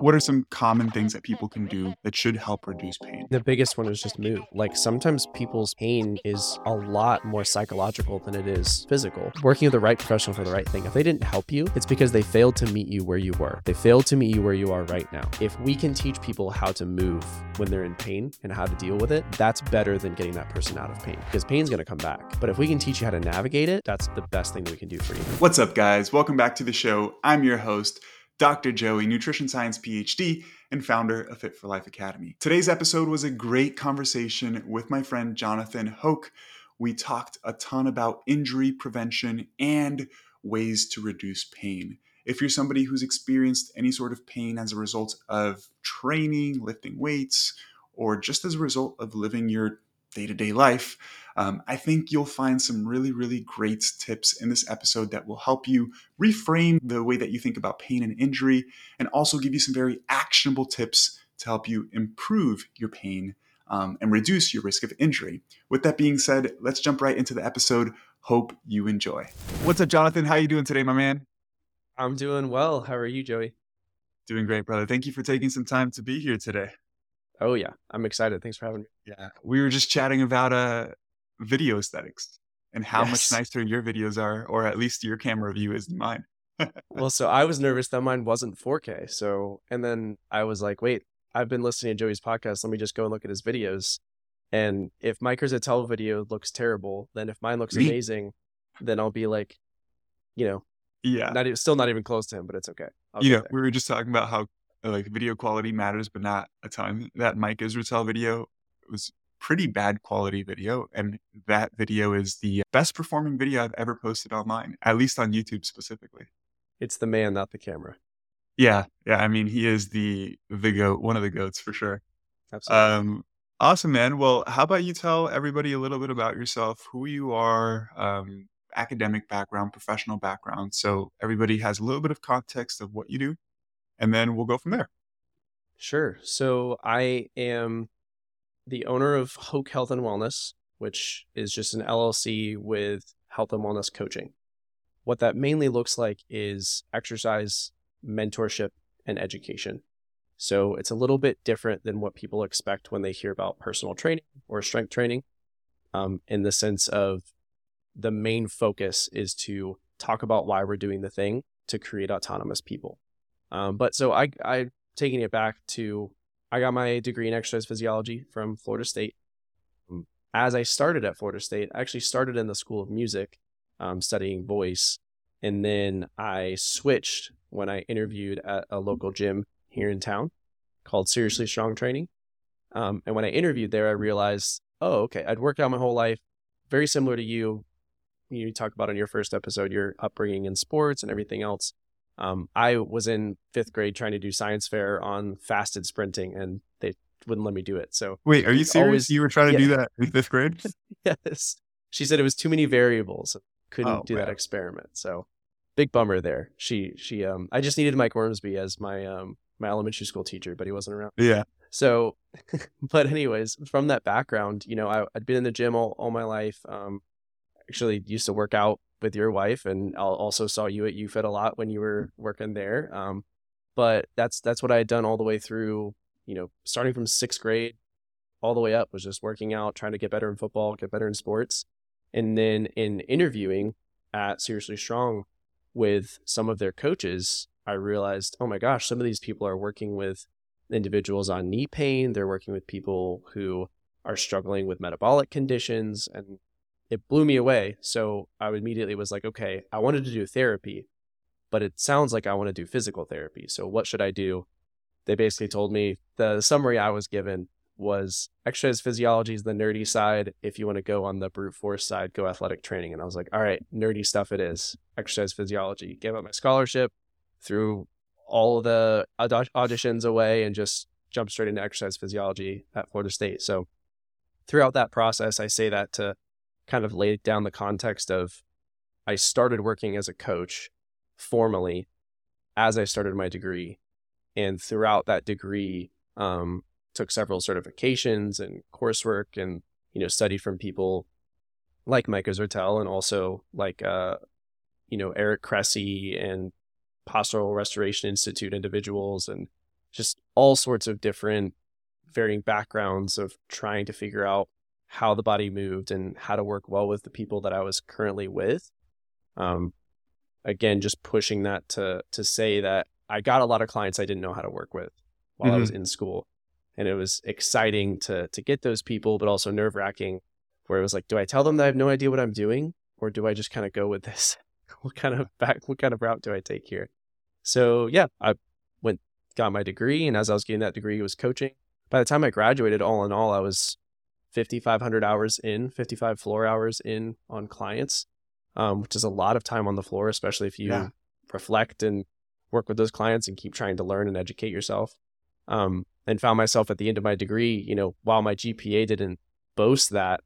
What are some common things that people can do that should help reduce pain? The biggest one is just move. Like, sometimes people's pain is a lot more psychological than it is physical. Working with the right professional for the right thing. If they didn't help you, it's because they failed to meet you where you were. They failed to meet you where you are right now. If we can teach people how to move when they're in pain and how to deal with it, that's better than getting that person out of pain, because pain's going to come back. But if we can teach you how to navigate it, that's the best thing that we can do for you. What's up, guys? Welcome back to the show. I'm your host, Dr. Joey, nutrition science PhD and founder of Fit for Life Academy. Today's episode was a great conversation with my friend Jonathan Hoch. We talked a ton about injury prevention and ways to reduce pain. If you're somebody who's experienced any sort of pain as a result of training, lifting weights, or just as a result of living your day-to-day life, I think you'll find some really, really great tips in this episode that will help you reframe the way that you think about pain and injury, and also give you some very actionable tips to help you improve your pain and reduce your risk of injury. With that being said, let's jump right into the episode. Hope you enjoy. What's up, Jonathan? How you doing today, my man? I'm doing well. How are you, Joey? Doing great, brother. Thank you for taking some time to be here today. Oh yeah, I'm excited. Thanks for having me. Yeah, we were just chatting about video aesthetics and how much nicer your videos are, or at least your camera view is than mine. Well, so I was nervous that mine wasn't 4K. So, and then I was like, wait, I've been listening to Joey's podcast. Let me just go and look at his videos. And if Mike Zartel video looks terrible, then if mine looks amazing, then I'll be like, you know, still not even close to him, but it's okay. We were just talking about how like video quality matters, but not a ton. That Mike Israetel video was pretty bad quality video, and that video is the best performing video I've ever posted online, at least on YouTube specifically. It's the man, not the camera. Yeah. I mean, he is the goat, one of the goats for sure. Absolutely. Awesome, man. Well, how about you tell everybody a little bit about yourself, who you are, academic background, professional background, so everybody has a little bit of context of what you do. And then we'll go from there. Sure. So I am the owner of Hoch Health and Wellness, which is just an LLC with health and wellness coaching. What that mainly looks like is exercise, mentorship, and education. So it's a little bit different than what people expect when they hear about personal training or strength training, in the sense of the main focus is to talk about why we're doing the thing to create autonomous people. But so I taking it back to, I got my degree in exercise physiology from Florida State. As I started at Florida State, I actually started in the School of Music, studying voice. And then I switched when I interviewed at a local gym here in town called Seriously Strong Training. And when I interviewed there, I realized, I'd worked out my whole life, very similar to you. You talk about on your first episode, your upbringing in sports and everything else. I was in fifth grade trying to do science fair on fasted sprinting, and they wouldn't let me do it. So wait, are you serious? You were trying to do that in fifth grade? Yes. She said it was too many variables. Couldn't do that experiment. So big bummer there. She I just needed Mike Wormsby as my elementary school teacher, but he wasn't around. Yeah. So, but anyways, from that background, you know, I'd been in the gym all my life. Actually used to work out with your wife, and I also saw you at UFit a lot when you were working there. But that's what I had done all the way through, you know, starting from sixth grade all the way up, was just working out, trying to get better in football, get better in sports. And then in interviewing at Seriously Strong with some of their coaches, I realized, oh my gosh, some of these people are working with individuals on knee pain. They're working with people who are struggling with metabolic conditions, and it blew me away. So I immediately was like, okay, I wanted to do therapy, but it sounds like I want to do physical therapy. So what should I do? They basically told me, the summary I was given was, exercise physiology is the nerdy side. If you want to go on the brute force side, go athletic training. And I was like, all right, nerdy stuff it is, exercise physiology. Gave up my scholarship, threw all the auditions away, and just jumped straight into exercise physiology at Florida State. So throughout that process, I say that to kind of laid down the context of, I started working as a coach formally as I started my degree, and throughout that degree took several certifications and coursework, and you know, studied from people like Micah Zartel, and also like Eric Cressy and Postural Restoration Institute individuals, and just all sorts of different varying backgrounds of trying to figure out how the body moved and how to work well with the people that I was currently with. Again, just pushing that to say that I got a lot of clients I didn't know how to work with while I was in school. And it was exciting to get those people, but also nerve-wracking, where it was like, do I tell them that I have no idea what I'm doing? Or do I just kind of go with this? What kind of route do I take here? So yeah, I got my degree. And as I was getting that degree, it was coaching. By the time I graduated, all in all, I was 55 floor hours in on clients, which is a lot of time on the floor, especially if you reflect and work with those clients and keep trying to learn and educate yourself. And found myself at the end of my degree, while my GPA didn't boast that,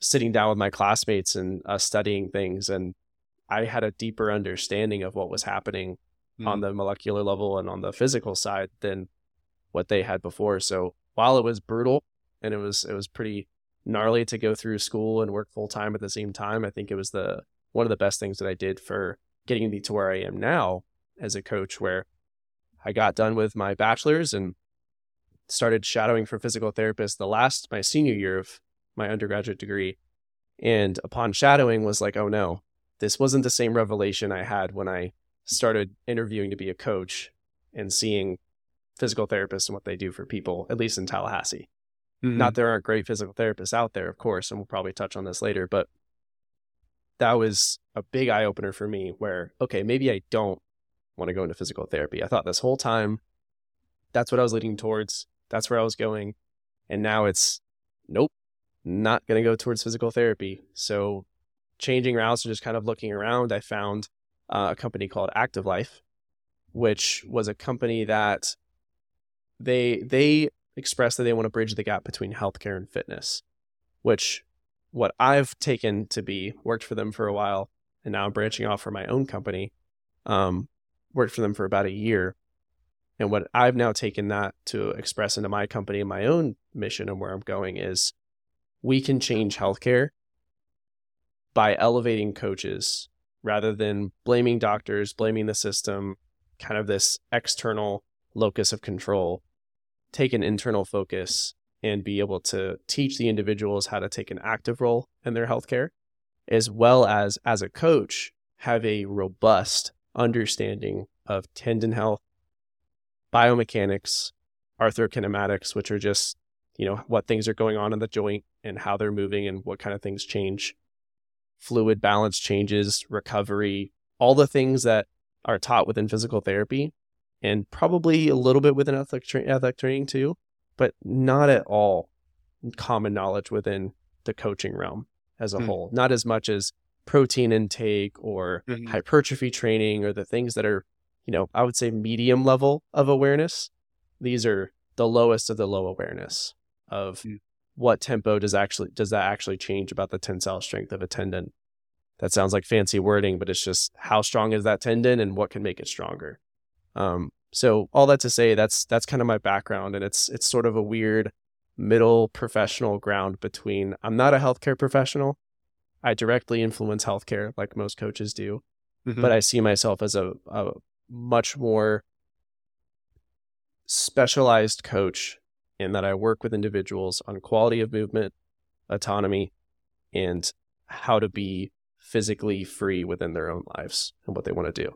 sitting down with my classmates and studying things. And I had a deeper understanding of what was happening on the molecular level and on the physical side than what they had before. So while it was brutal and it was pretty gnarly to go through school and work full time at the same time, I think it was one of the best things that I did for getting me to where I am now as a coach, where I got done with my bachelor's and started shadowing for physical therapists my senior year of my undergraduate degree. And upon shadowing was like, oh no, this wasn't the same revelation I had when I started interviewing to be a coach and seeing physical therapists and what they do for people, at least in Tallahassee. Mm-hmm. Not there aren't great physical therapists out there, of course, and we'll probably touch on this later, but that was a big eye-opener for me where, okay, maybe I don't want to go into physical therapy. I thought this whole time, that's what I was leading towards. That's where I was going. And now it's, nope, not going to go towards physical therapy. So changing routes and just kind of looking around, I found a company called Active Life, which was a company that they expressed that they want to bridge the gap between healthcare and fitness, which what I've taken to be, worked for them for a while, and now I'm branching off for my own company. Worked for them for about a year. And what I've now taken that to express into my company and my own mission and where I'm going is we can change healthcare by elevating coaches rather than blaming doctors, blaming the system, kind of this external locus of control, take an internal focus and be able to teach the individuals how to take an active role in their healthcare, as well as a coach, have a robust understanding of tendon health, biomechanics, arthrokinematics, which are just, what things are going on in the joint and how they're moving and what kind of things change. Fluid balance changes, recovery, all the things that are taught within physical therapy and probably a little bit within athletic training too, but not at all common knowledge within the coaching realm as a whole. Not as much as protein intake or hypertrophy training or the things that are, I would say medium level of awareness. These are the lowest of the low awareness of what tempo does that actually change about the tensile strength of a tendon? That sounds like fancy wording, but it's just how strong is that tendon and what can make it stronger? So all that to say, that's kind of my background. And it's sort of a weird middle professional ground between I'm not a healthcare professional. I directly influence healthcare like most coaches do, but I see myself as a much more specialized coach in that I work with individuals on quality of movement, autonomy, and how to be physically free within their own lives and what they want to do.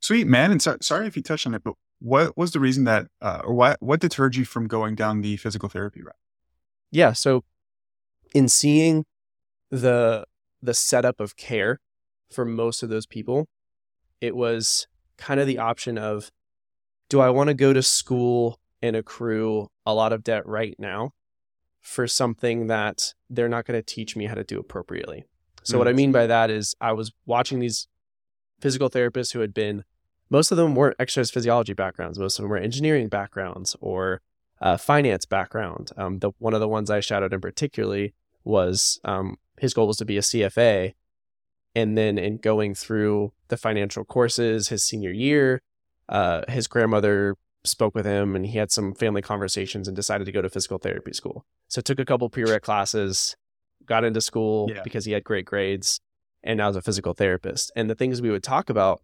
Sweet, man. And sorry if you touched on it, but what was the reason that, or what deterred you from going down the physical therapy route? Yeah. So in seeing the setup of care for most of those people, it was kind of the option of, do I want to go to school and accrue a lot of debt right now for something that they're not going to teach me how to do appropriately? So what I mean by that is I was watching these physical therapists who had been, most of them weren't exercise physiology backgrounds. Most of them were engineering backgrounds or finance background. One of the ones I shadowed in particularly was his goal was to be a CFA. And then in going through the financial courses his senior year, his grandmother spoke with him and he had some family conversations and decided to go to physical therapy school. So took a couple prereq classes, got into school because he had great grades, and now is a physical therapist. And the things we would talk about,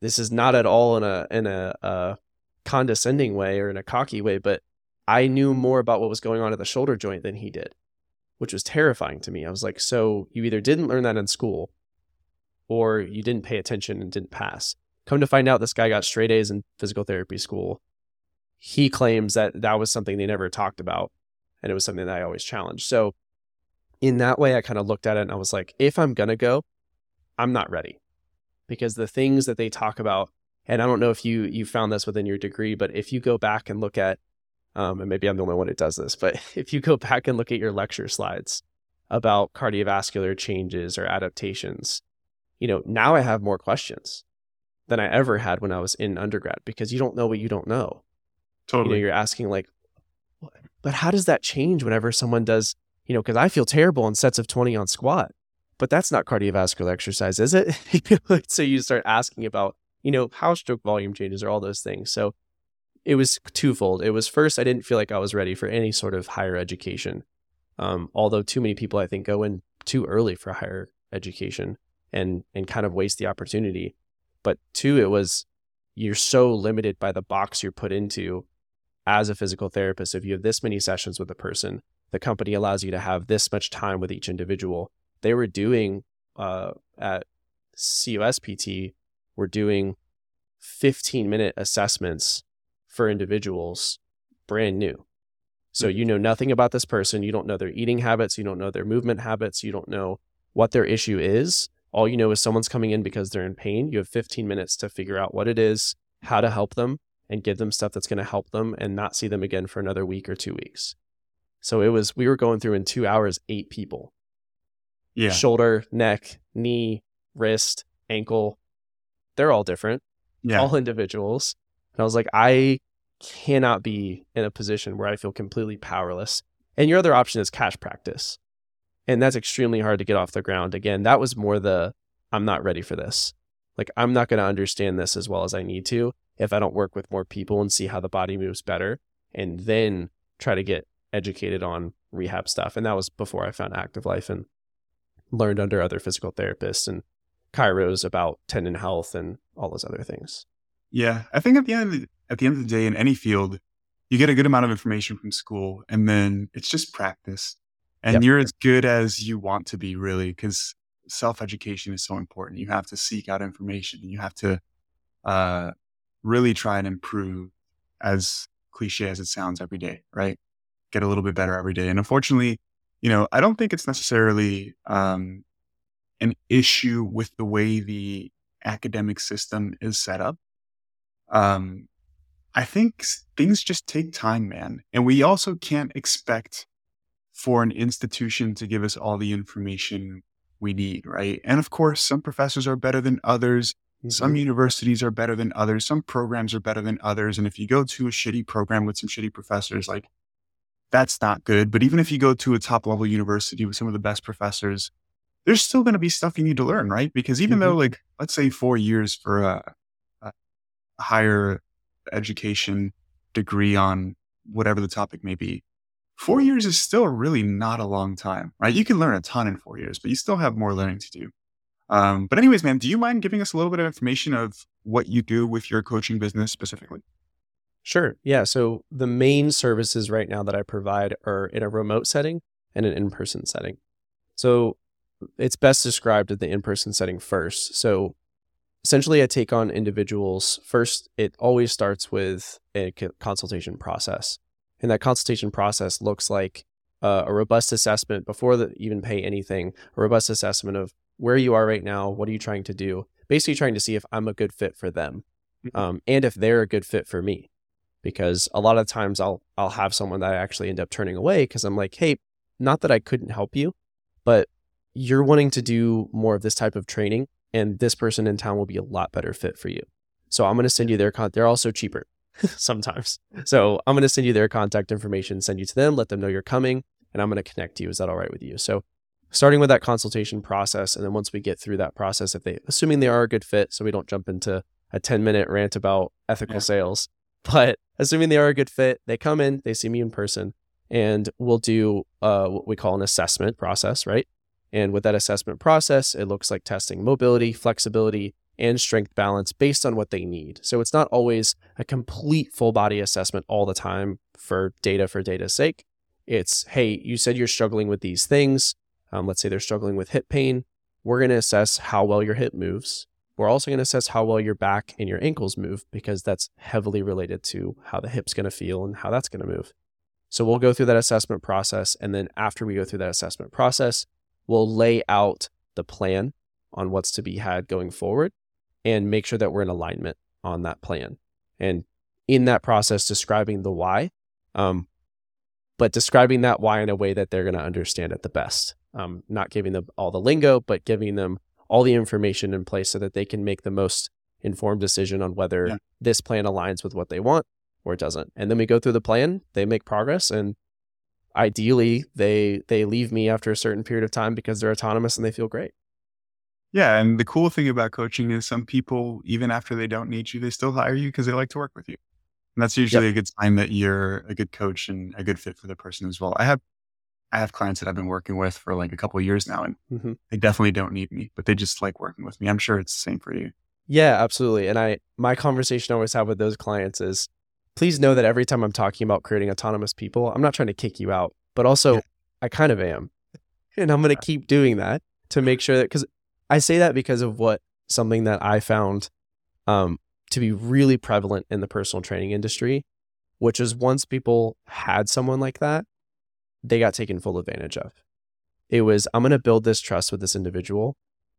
this is not at all in a condescending way or in a cocky way, but I knew more about what was going on at the shoulder joint than he did, which was terrifying to me. I was like, so you either didn't learn that in school or you didn't pay attention and didn't pass. Come to find out, this guy got straight A's in physical therapy school. He claims that that was something they never talked about, and it was something that I always challenged. So in that way, I kind of looked at it and I was like, if I'm going to go, I'm not ready. Because the things that they talk about, and I don't know if you found this within your degree, but if you go back and look at, and maybe I'm the only one who does this, but if you go back and look at your lecture slides about cardiovascular changes or adaptations, you know, now I have more questions than I ever had when I was in undergrad, because you don't know what you don't know. Totally. You know, you're asking like, but how does that change whenever someone does, you know, because I feel terrible in sets of 20 on squat, but that's not cardiovascular exercise, is it? So you start asking about, you know, how stroke volume changes or all those things. So it was twofold. It was first, I didn't feel like I was ready for any sort of higher education. Although too many people, I think, go in too early for higher education and kind of waste the opportunity. But two, it was, you're so limited by the box you're put into as a physical therapist. If you have this many sessions with a person, the company allows you to have this much time with each individual. They were doing, at COSPT, we're doing 15-minute assessments for individuals, brand new. So you know nothing about this person. You don't know their eating habits. You don't know their movement habits. You don't know what their issue is. All you know is someone's coming in because they're in pain. You have 15 minutes to figure out what it is, how to help them, and give them stuff that's going to help them and not see them again for another week or 2 weeks. So it was, we were going through in 2 hours, 8 people. Yeah. Shoulder, neck, knee, wrist, ankle. They're all different, yeah. All individuals. And I was like, I cannot be in a position where I feel completely powerless. And your other option is cash practice. And that's extremely hard to get off the ground. Again, that was more the, I'm not ready for this. Like, I'm not going to understand this as well as I need to if I don't work with more people and see how the body moves better and then try to get educated on rehab stuff. And that was before I found Active Life and learned under other physical therapists and chiros about tendon health and all those other things. Yeah. I think at the end of the day in any field, you get a good amount of information from school and then it's just practice. And Yep. You're as good as you want to be, really, because self-education is so important. You have to seek out information. You have to really try and improve, as cliche as it sounds, every day, right? Get a little bit better every day. And unfortunately, you know, I don't think it's necessarily an issue with the way the academic system is set up. I think things just take time, man. And we also can't expect for an institution to give us all the information we need, right? And of course, some professors are better than others. Mm-hmm. Some universities are better than others. Some programs are better than others. And if you go to a shitty program with some shitty professors, like, that's not good. But even if you go to a top level university with some of the best professors, there's still going to be stuff you need to learn, right? Because even mm-hmm. though, like, let's say 4 years for a higher education degree on whatever the topic may be, 4 years is still really not a long time, right? You can learn a ton in 4 years, but you still have more learning to do. But anyways, man, do you mind giving us a little bit of information of what you do with your coaching business specifically? Sure. Yeah. So the main services right now that I provide are in a remote setting and an in-person setting. So it's best described at the in-person setting first. So essentially I take on individuals first. It always starts with a consultation process. And that consultation process looks like a robust assessment before they even pay anything, a robust assessment of where you are right now, what are you trying to do, basically trying to see if I'm a good fit for them and if they're a good fit for me. Because a lot of times I'll have someone that I actually end up turning away because I'm like, hey, not that I couldn't help you, but you're wanting to do more of this type of training and this person in town will be a lot better fit for you. So I'm going to send you their contact. They're also cheaper. Sometimes. So I'm going to send you their contact information, send you to them, let them know you're coming, and I'm going to connect you. Is that all right with you? So starting with that consultation process. And then once we get through that process, assuming they are a good fit, so we don't jump into a 10-minute rant about ethical sales, but assuming they are a good fit, they come in, they see me in person, and we'll do what we call an assessment process, right? And with that assessment process, it looks like testing mobility, flexibility, and strength balance based on what they need. So it's not always a complete full body assessment all the time for data's sake. It's, hey, you said you're struggling with these things. Let's say they're struggling with hip pain. We're going to assess how well your hip moves. We're also going to assess how well your back and your ankles move, because that's heavily related to how the hip's going to feel and how that's going to move. So we'll go through that assessment process. And then after we go through that assessment process, we'll lay out the plan on what's to be had going forward and make sure that we're in alignment on that plan. And in that process, describing the why, but describing that why in a way that they're going to understand at the best. Not giving them all the lingo, but giving them all the information in place so that they can make the most informed decision on whether this plan aligns with what they want or it doesn't. And then we go through the plan, they make progress, and ideally they leave me after a certain period of time because they're autonomous and they feel great. Yeah. And the cool thing about coaching is some people, even after they don't need you, they still hire you because they like to work with you. And that's usually a good sign that you're a good coach and a good fit for the person as well. I have clients that I've been working with for like a couple of years now, and they definitely don't need me, but they just like working with me. I'm sure it's the same for you. Yeah, absolutely. And my conversation I always have with those clients is, please know that every time I'm talking about creating autonomous people, I'm not trying to kick you out, but also I kind of am. And I'm going to keep doing that to make sure that, because I say that because of something that I found to be really prevalent in the personal training industry, which is once people had someone like that, they got taken full advantage of. It was, I'm going to build this trust with this individual,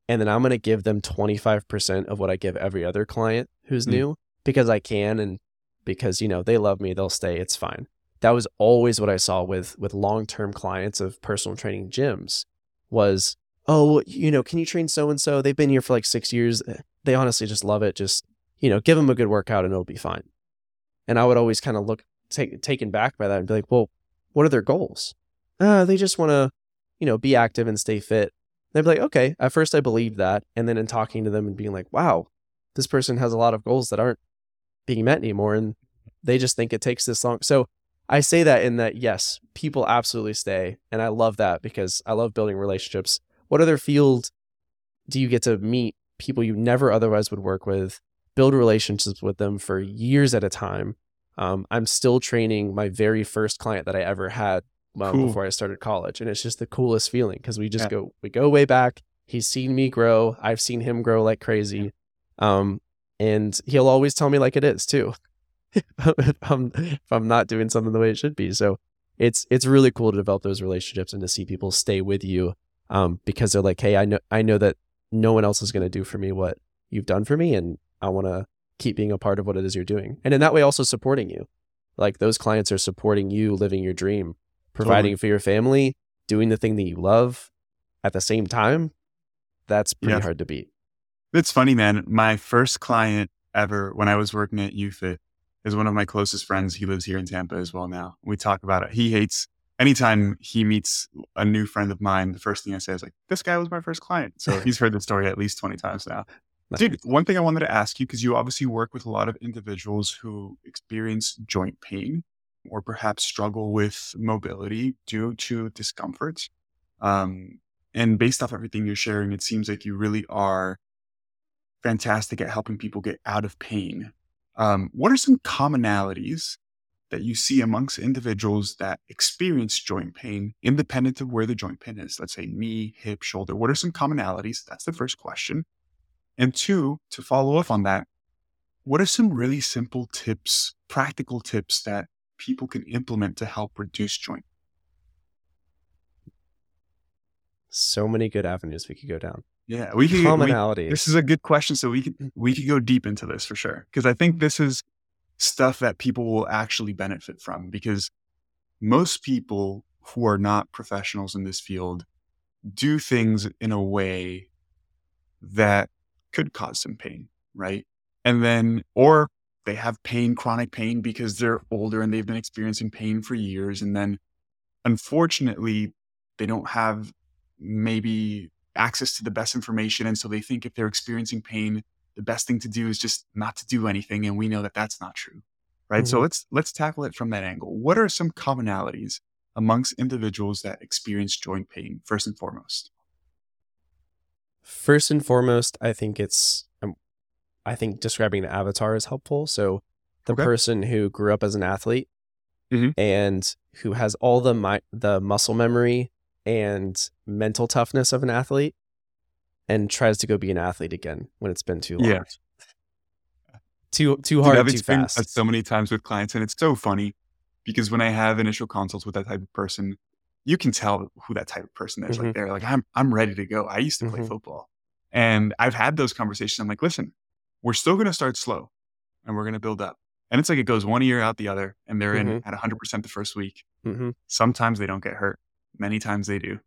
and then I'm going to give them 25% of what I give every other client who's new, because I can, and because, they love me, they'll stay, it's fine. That was always what I saw with long-term clients of personal training gyms was, oh, can you train so-and-so? They've been here for like 6 years. They honestly just love it. Just, give them a good workout and it'll be fine. And I would always kind of look taken back by that and be like, well, what are their goals? They just want to, be active and stay fit. They'd be like, okay, at first I believed that. And then in talking to them and being like, wow, this person has a lot of goals that aren't being met anymore. And they just think it takes this long. So I say that in that, yes, people absolutely stay. And I love that because I love building relationships. What other field do you get to meet people you never otherwise would work with, build relationships with them for years at a time? I'm still training my very first client that I ever had before I started college. And it's just the coolest feeling because we just go way back. He's seen me grow. I've seen him grow like crazy. And he'll always tell me like it is too, if I'm not doing something the way it should be. So it's really cool to develop those relationships and to see people stay with you because they're like, hey, I know that no one else is going to do for me what you've done for me. And I want to keep being a part of what it is you're doing. And in that way, also supporting you. Like those clients are supporting you, living your dream, providing for your family, doing the thing that you love at the same time. That's pretty hard to beat. It's funny, man. My first client ever, when I was working at UFit, is one of my closest friends. He lives here in Tampa as well now. We talk about it. He hates, anytime he meets a new friend of mine, the first thing I say is like, this guy was my first client. So he's heard the story at least 20 times now. Dude, one thing I wanted to ask you, because you obviously work with a lot of individuals who experience joint pain or perhaps struggle with mobility due to discomfort. And based off everything you're sharing, it seems like you really are fantastic at helping people get out of pain. What are some commonalities that you see amongst individuals that experience joint pain independent of where the joint pain is? Let's say knee, hip, shoulder. What are some commonalities? That's the first question. And two, to follow up on that, what are some really simple tips, practical tips that people can implement to help reduce joint? So many good avenues we could go down. Yeah, we can. Commonalities. This is a good question, so we could go deep into this for sure, because I think this is stuff that people will actually benefit from, because most people who are not professionals in this field do things in a way that could cause some pain, right? And then, or they have pain, chronic pain, because they're older and they've been experiencing pain for years. And then unfortunately, they don't have maybe access to the best information. And so they think if they're experiencing pain, the best thing to do is just not to do anything. And we know that that's not true, right? So let's tackle it from that angle. What are some commonalities amongst individuals that experience joint pain, first and foremost? First and foremost, I think it's, I think describing the avatar is helpful. So the person who grew up as an athlete and who has all the muscle memory and mental toughness of an athlete and tries to go be an athlete again when it's been too long. Yeah. Too hard, too fast. So many times with clients, and it's so funny because when I have initial consults with that type of person, you can tell who that type of person is. Like they're like, I'm ready to go. I used to play football. And I've had those conversations. I'm like, listen, we're still going to start slow and we're going to build up. And it's like it goes one ear out the other, and they're in at 100% the first week. Sometimes they don't get hurt. Many times they do.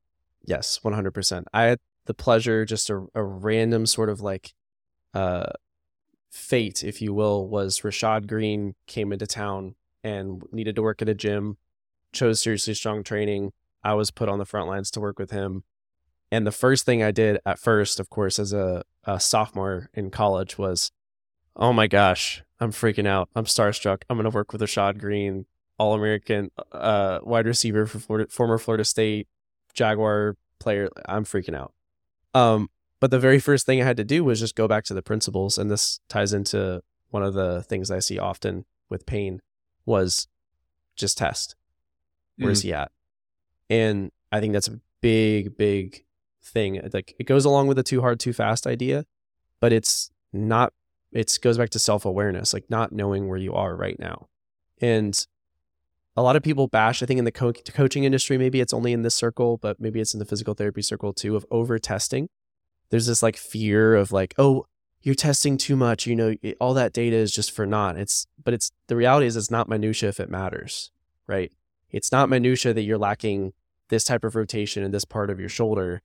Yes, 100%. I had the pleasure, just a random sort of like fate, if you will, was Rashad Green came into town and needed to work at a gym, chose Seriously Strong Training. I was put on the front lines to work with him. And the first thing I did at first, of course, as a sophomore in college was, oh my gosh, I'm freaking out. I'm starstruck. I'm going to work with Rashad Green, All-American wide receiver for former Florida State, Jaguar player. I'm freaking out. But the very first thing I had to do was just go back to the principles. And this ties into one of the things I see often with pain was just test. Where's he at? And I think that's a big, big thing. Like it goes along with the too hard, too fast idea, but it's not, it goes back to self-awareness, like not knowing where you are right now. And a lot of people bash, I think in the coaching industry, maybe it's only in this circle, but maybe it's in the physical therapy circle too, of over-testing. There's this like fear of like, oh, you're testing too much. You know, all that data is just for naught. But the reality is it's not minutia if it matters, right? It's not minutia that you're lacking this type of rotation in this part of your shoulder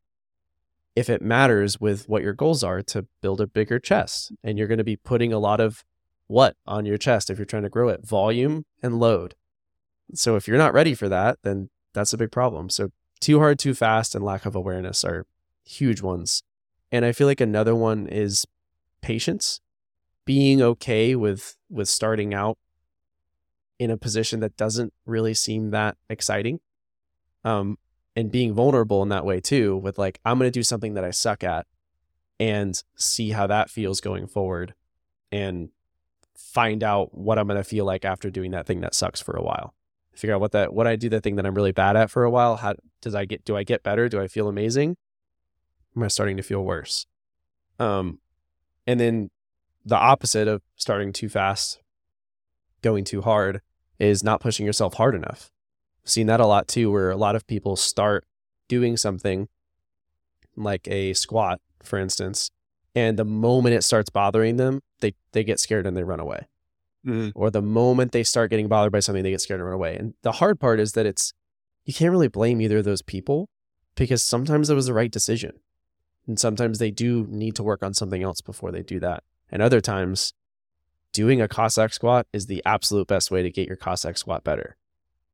if it matters with what your goals are to build a bigger chest. And you're going to be putting a lot of what on your chest if you're trying to grow it, volume and load. So if you're not ready for that, then that's a big problem. So too hard, too fast, and lack of awareness are huge ones. And I feel like another one is patience, being okay with starting out in a position that doesn't really seem that exciting, and being vulnerable in that way too, with like, I'm going to do something that I suck at and see how that feels going forward and find out what I'm going to feel like after doing that thing that sucks for a while. Figure out what I do, the thing that I'm really bad at for a while. How do I get better? Do I feel amazing? Am I starting to feel worse? And then the opposite of starting too fast, going too hard is not pushing yourself hard enough. I've seen that a lot too, where a lot of people start doing something like a squat, for instance, and the moment it starts bothering them, they get scared and they run away. Or the moment they start getting bothered by something, they get scared and run away. And the hard part is that you can't really blame either of those people because sometimes it was the right decision. And sometimes they do need to work on something else before they do that. And other times, doing a Cossack squat is the absolute best way to get your Cossack squat better.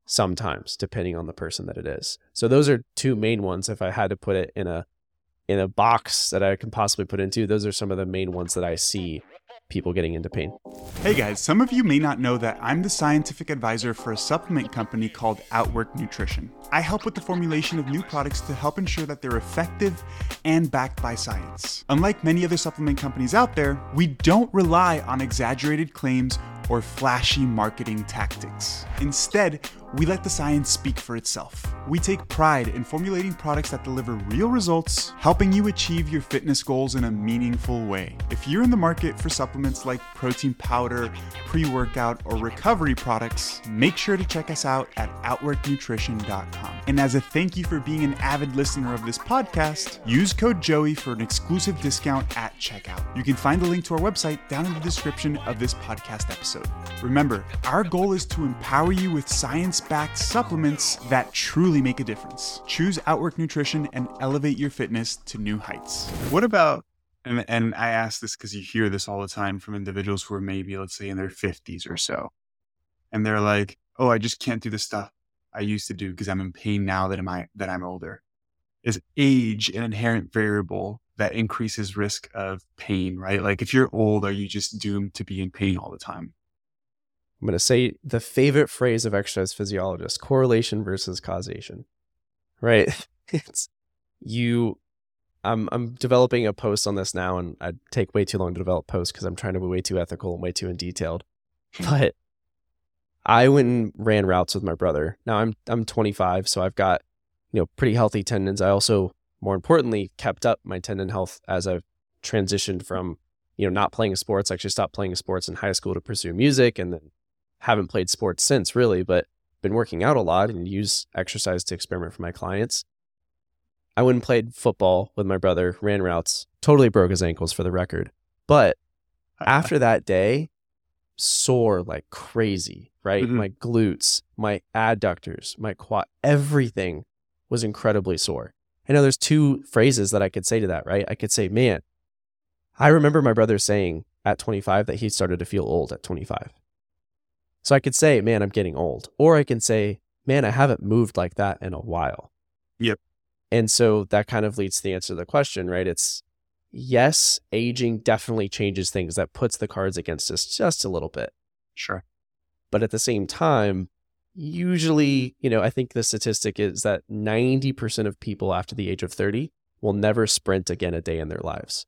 Sometimes, depending on the person that it is. So those are two main ones. If I had to put it in a box that I can possibly put into, those are some of the main ones that I see people getting into pain. Hey guys, some of you may not know that I'm the scientific advisor for a supplement company called Outwork Nutrition. I help with the formulation of new products to help ensure that they're effective and backed by science. Unlike many other supplement companies out there, we don't rely on exaggerated claims or flashy marketing tactics. Instead, we let the science speak for itself. We take pride in formulating products that deliver real results, helping you achieve your fitness goals in a meaningful way. If you're in the market for supplements like protein powder, pre-workout, or recovery products, make sure to check us out at outworknutrition.com. And as a thank you for being an avid listener of this podcast, use code Joey for an exclusive discount at checkout. You can find the link to our website down in the description of this podcast episode. Remember, our goal is to empower you with science-backed supplements that truly make a difference. Choose Outwork Nutrition and elevate your fitness to new heights. What about, and I ask this because you hear this all the time from individuals who are maybe, let's say, in their 50s or so, and they're like, oh, I just can't do the stuff I used to do because I'm in pain now that I'm older. Is age an inherent variable that increases risk of pain, right? Like if you're old, are you just doomed to be in pain all the time? I'm going to say the favorite phrase of exercise physiologists, correlation versus causation, right? It's you, I'm developing a post on this now, and I'd take way too long to develop posts because I'm trying to be way too ethical and way too detailed. But I went and ran routes with my brother. Now I'm 25, so I've got, you know, pretty healthy tendons. I also, more importantly, kept up my tendon health as I've transitioned from, you know, not playing sports. I actually stopped playing sports in high school to pursue music, and then haven't played sports since, really, but been working out a lot and use exercise to experiment for my clients. I went and played football with my brother, ran routes, totally broke his ankles for the record. But after that day, sore like crazy, right? Mm-hmm. My glutes, my adductors, my quad, everything was incredibly sore. I know there's two phrases that I could say to that, right? I could say, man, I remember my brother saying at 25 that he started to feel old at 25. So I could say, man, I'm getting old. Or I can say, man, I haven't moved like that in a while. Yep. And so that kind of leads to the answer to the question, right? It's yes, aging definitely changes things. That puts the cards against us just a little bit. Sure. But at the same time, usually, you know, I think the statistic is that 90% of people after the age of 30 will never sprint again a day in their lives.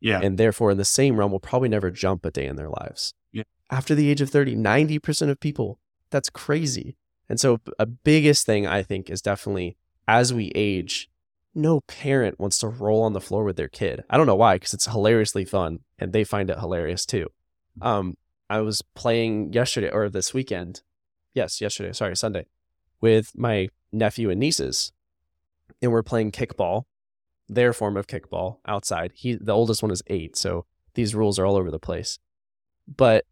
Yeah. And therefore, in the same realm, will probably never jump a day in their lives. Yeah. After the age of 30, 90% of people, that's crazy. And so a biggest thing, I think, is definitely, as we age, no parent wants to roll on the floor with their kid. I don't know why, because it's hilariously fun and they find it hilarious too. I was playing Sunday, with my nephew and nieces, and we're playing kickball, their form of kickball outside. The oldest one is 8, so these rules are all over the place. But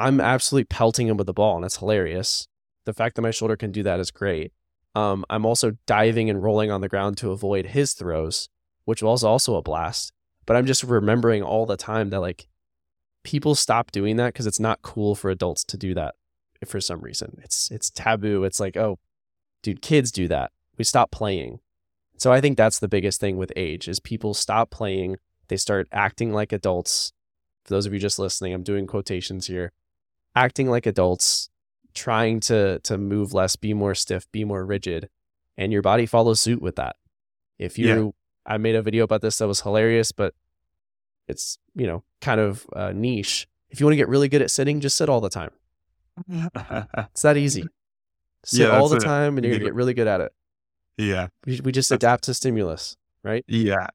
I'm absolutely pelting him with the ball, and it's hilarious. The fact that my shoulder can do that is great. I'm also diving and rolling on the ground to avoid his throws, which was also a blast. But I'm just remembering all the time that, like, people stop doing that because it's not cool for adults to do that for some reason. It's taboo. It's like, oh, dude, kids do that. We stop playing. So I think that's the biggest thing with age is people stop playing. They start acting like adults. For those of you just listening, I'm doing quotations here. Acting like adults, trying to move less, be more stiff, be more rigid, and your body follows suit with that. If you, I made a video about this that was hilarious, but it's, you know, kind of niche. If you want to get really good at sitting, just sit all the time. It's that easy. Sit all the time, and you're gonna get really good at it. Yeah, we just adapt to stimulus, right? Yeah.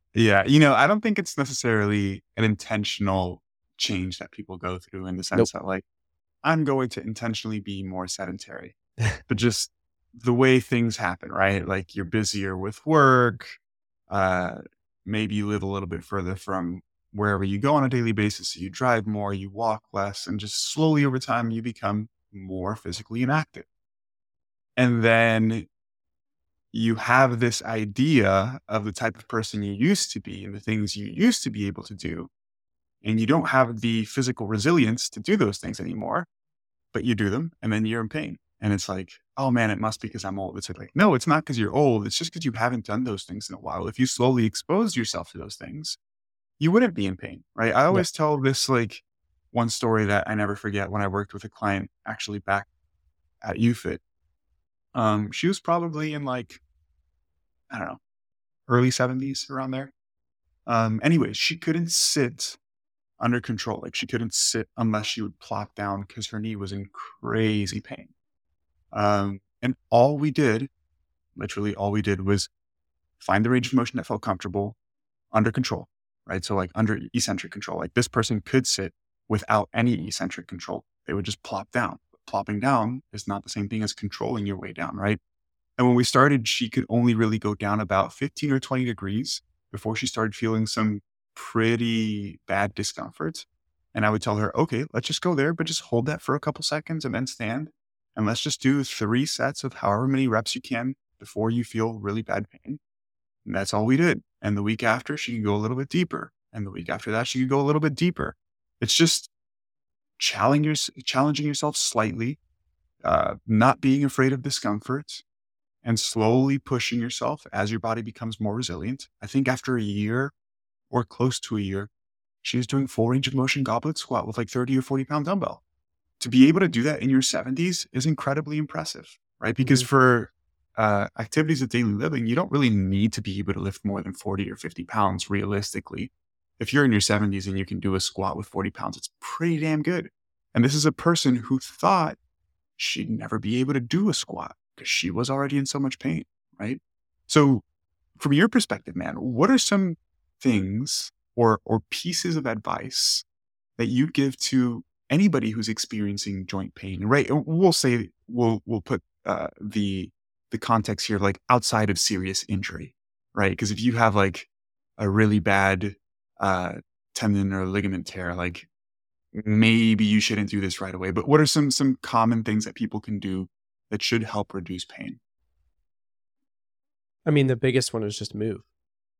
You know, I don't think it's necessarily an intentional change that people go through in the sense that, like, I'm going to intentionally be more sedentary, but just the way things happen, right? Like, you're busier with work. Maybe you live a little bit further from wherever you go on a daily basis. So you drive more, you walk less, and just slowly over time, you become more physically inactive. And then you have this idea of the type of person you used to be and the things you used to be able to do. And you don't have the physical resilience to do those things anymore, but you do them and then you're in pain. And it's like, oh man, it must be because I'm old. It's like, no, it's not because you're old. It's just because you haven't done those things in a while. If you slowly expose yourself to those things, you wouldn't be in pain, right? I always tell this, like, one story that I never forget when I worked with a client actually back at UFit. She was probably in, like, I don't know, early 70s, around there. Anyways, she couldn't sit under control. Like, she couldn't sit unless she would plop down because her knee was in crazy pain. And all we did, literally all we did, was find the range of motion that felt comfortable under control, right? So, like, under eccentric control, like, this person could sit without any eccentric control. They would just plop down. But plopping down is not the same thing as controlling your way down, right? And when we started, she could only really go down about 15 or 20 degrees before she started feeling some pretty bad discomfort. And I would tell her, okay, let's just go there, but just hold that for a couple seconds and then stand. And let's just do 3 sets of however many reps you can before you feel really bad pain. And that's all we did. And the week after, she could go a little bit deeper. And the week after that, she could go a little bit deeper. It's just challenging yourself slightly, not being afraid of discomfort, and slowly pushing yourself as your body becomes more resilient. I think after a year, or close to a year, she was doing full range of motion goblet squat with like 30 or 40 pound dumbbell. To be able to do that in your 70s is incredibly impressive, right? Because for activities of daily living, you don't really need to be able to lift more than 40 or 50 pounds realistically. If you're in your 70s and you can do a squat with 40 pounds, it's pretty damn good. And this is a person who thought she'd never be able to do a squat because she was already in so much pain, right? So from your perspective, man, what are some things or pieces of advice that you'd give to anybody who's experiencing joint pain, right? We'll say, we'll put the context here, like outside of serious injury, right? Because if you have like a really bad tendon or ligament tear, like maybe you shouldn't do this right away. But what are some common things that people can do that should help reduce pain? I mean, the biggest one is just move,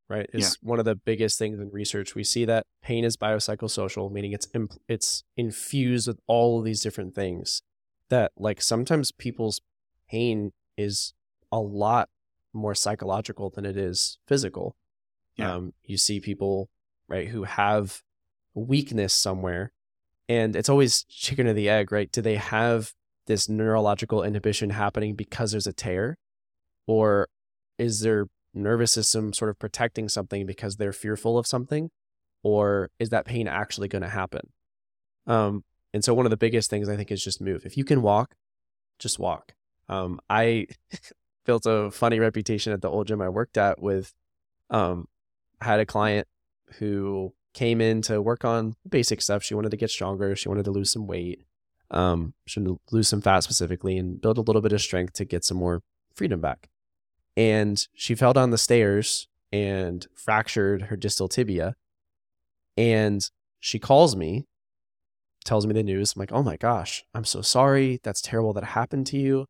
right? It's one of the biggest things in research. We see that pain is biopsychosocial, meaning it's infused with all of these different things that like sometimes people's pain is a lot more psychological than it is physical. Yeah. You see people, right, who have weakness somewhere, and it's always chicken or the egg, right? Do they have this neurological inhibition happening because there's a tear, or is their nervous system sort of protecting something because they're fearful of something, or is that pain actually going to happen? And so one of the biggest things I think is just move. If you can walk, just walk. I built a funny reputation at the old gym I worked at with, had a client who came in to work on basic stuff. She wanted to get stronger. She wanted to lose some weight. She wanted to lose some fat specifically and build a little bit of strength to get some more freedom back. And she fell down the stairs and fractured her distal tibia. And she calls me, tells me the news. I'm like, oh my gosh, I'm so sorry. That's terrible that happened to you.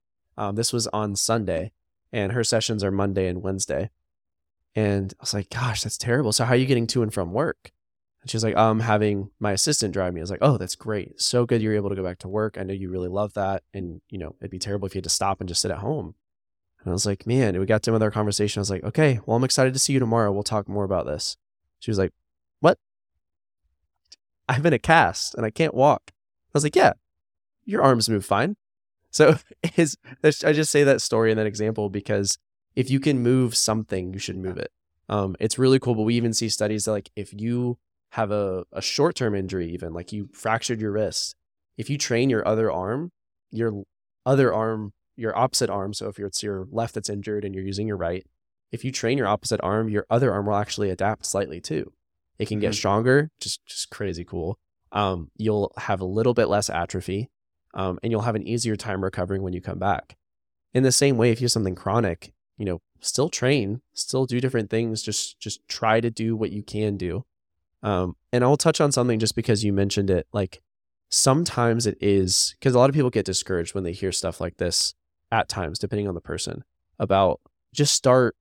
This was on Sunday, and her sessions are Monday and Wednesday. And I was like, gosh, that's terrible. So how are you getting to and from work? And she was like, I'm having my assistant drive me. I was like, oh, that's great. So good you're able to go back to work. I know you really love that. And, you know, it'd be terrible if you had to stop and just sit at home. And I was like, man, we got done with our conversation. I was like, okay, well, I'm excited to see you tomorrow. We'll talk more about this. She was like, what? I'm in a cast and I can't walk. I was like, yeah, your arms move fine. So I just say that story and that example because if you can move something, you should move it. It's really cool. But we even see studies that like if you have a short-term injury, even like you fractured your wrist, if you train your opposite arm. So if it's your left that's injured and you're using your right, if you train your opposite arm, your other arm will actually adapt slightly too. It can get stronger, just crazy cool. You'll have a little bit less atrophy, and you'll have an easier time recovering when you come back. In the same way, if you have something chronic, you know, still train, still do different things. Just try to do what you can do. And I'll touch on something just because you mentioned it. Like sometimes it is because a lot of people get discouraged when they hear stuff like this. At times, depending on the person, about just start,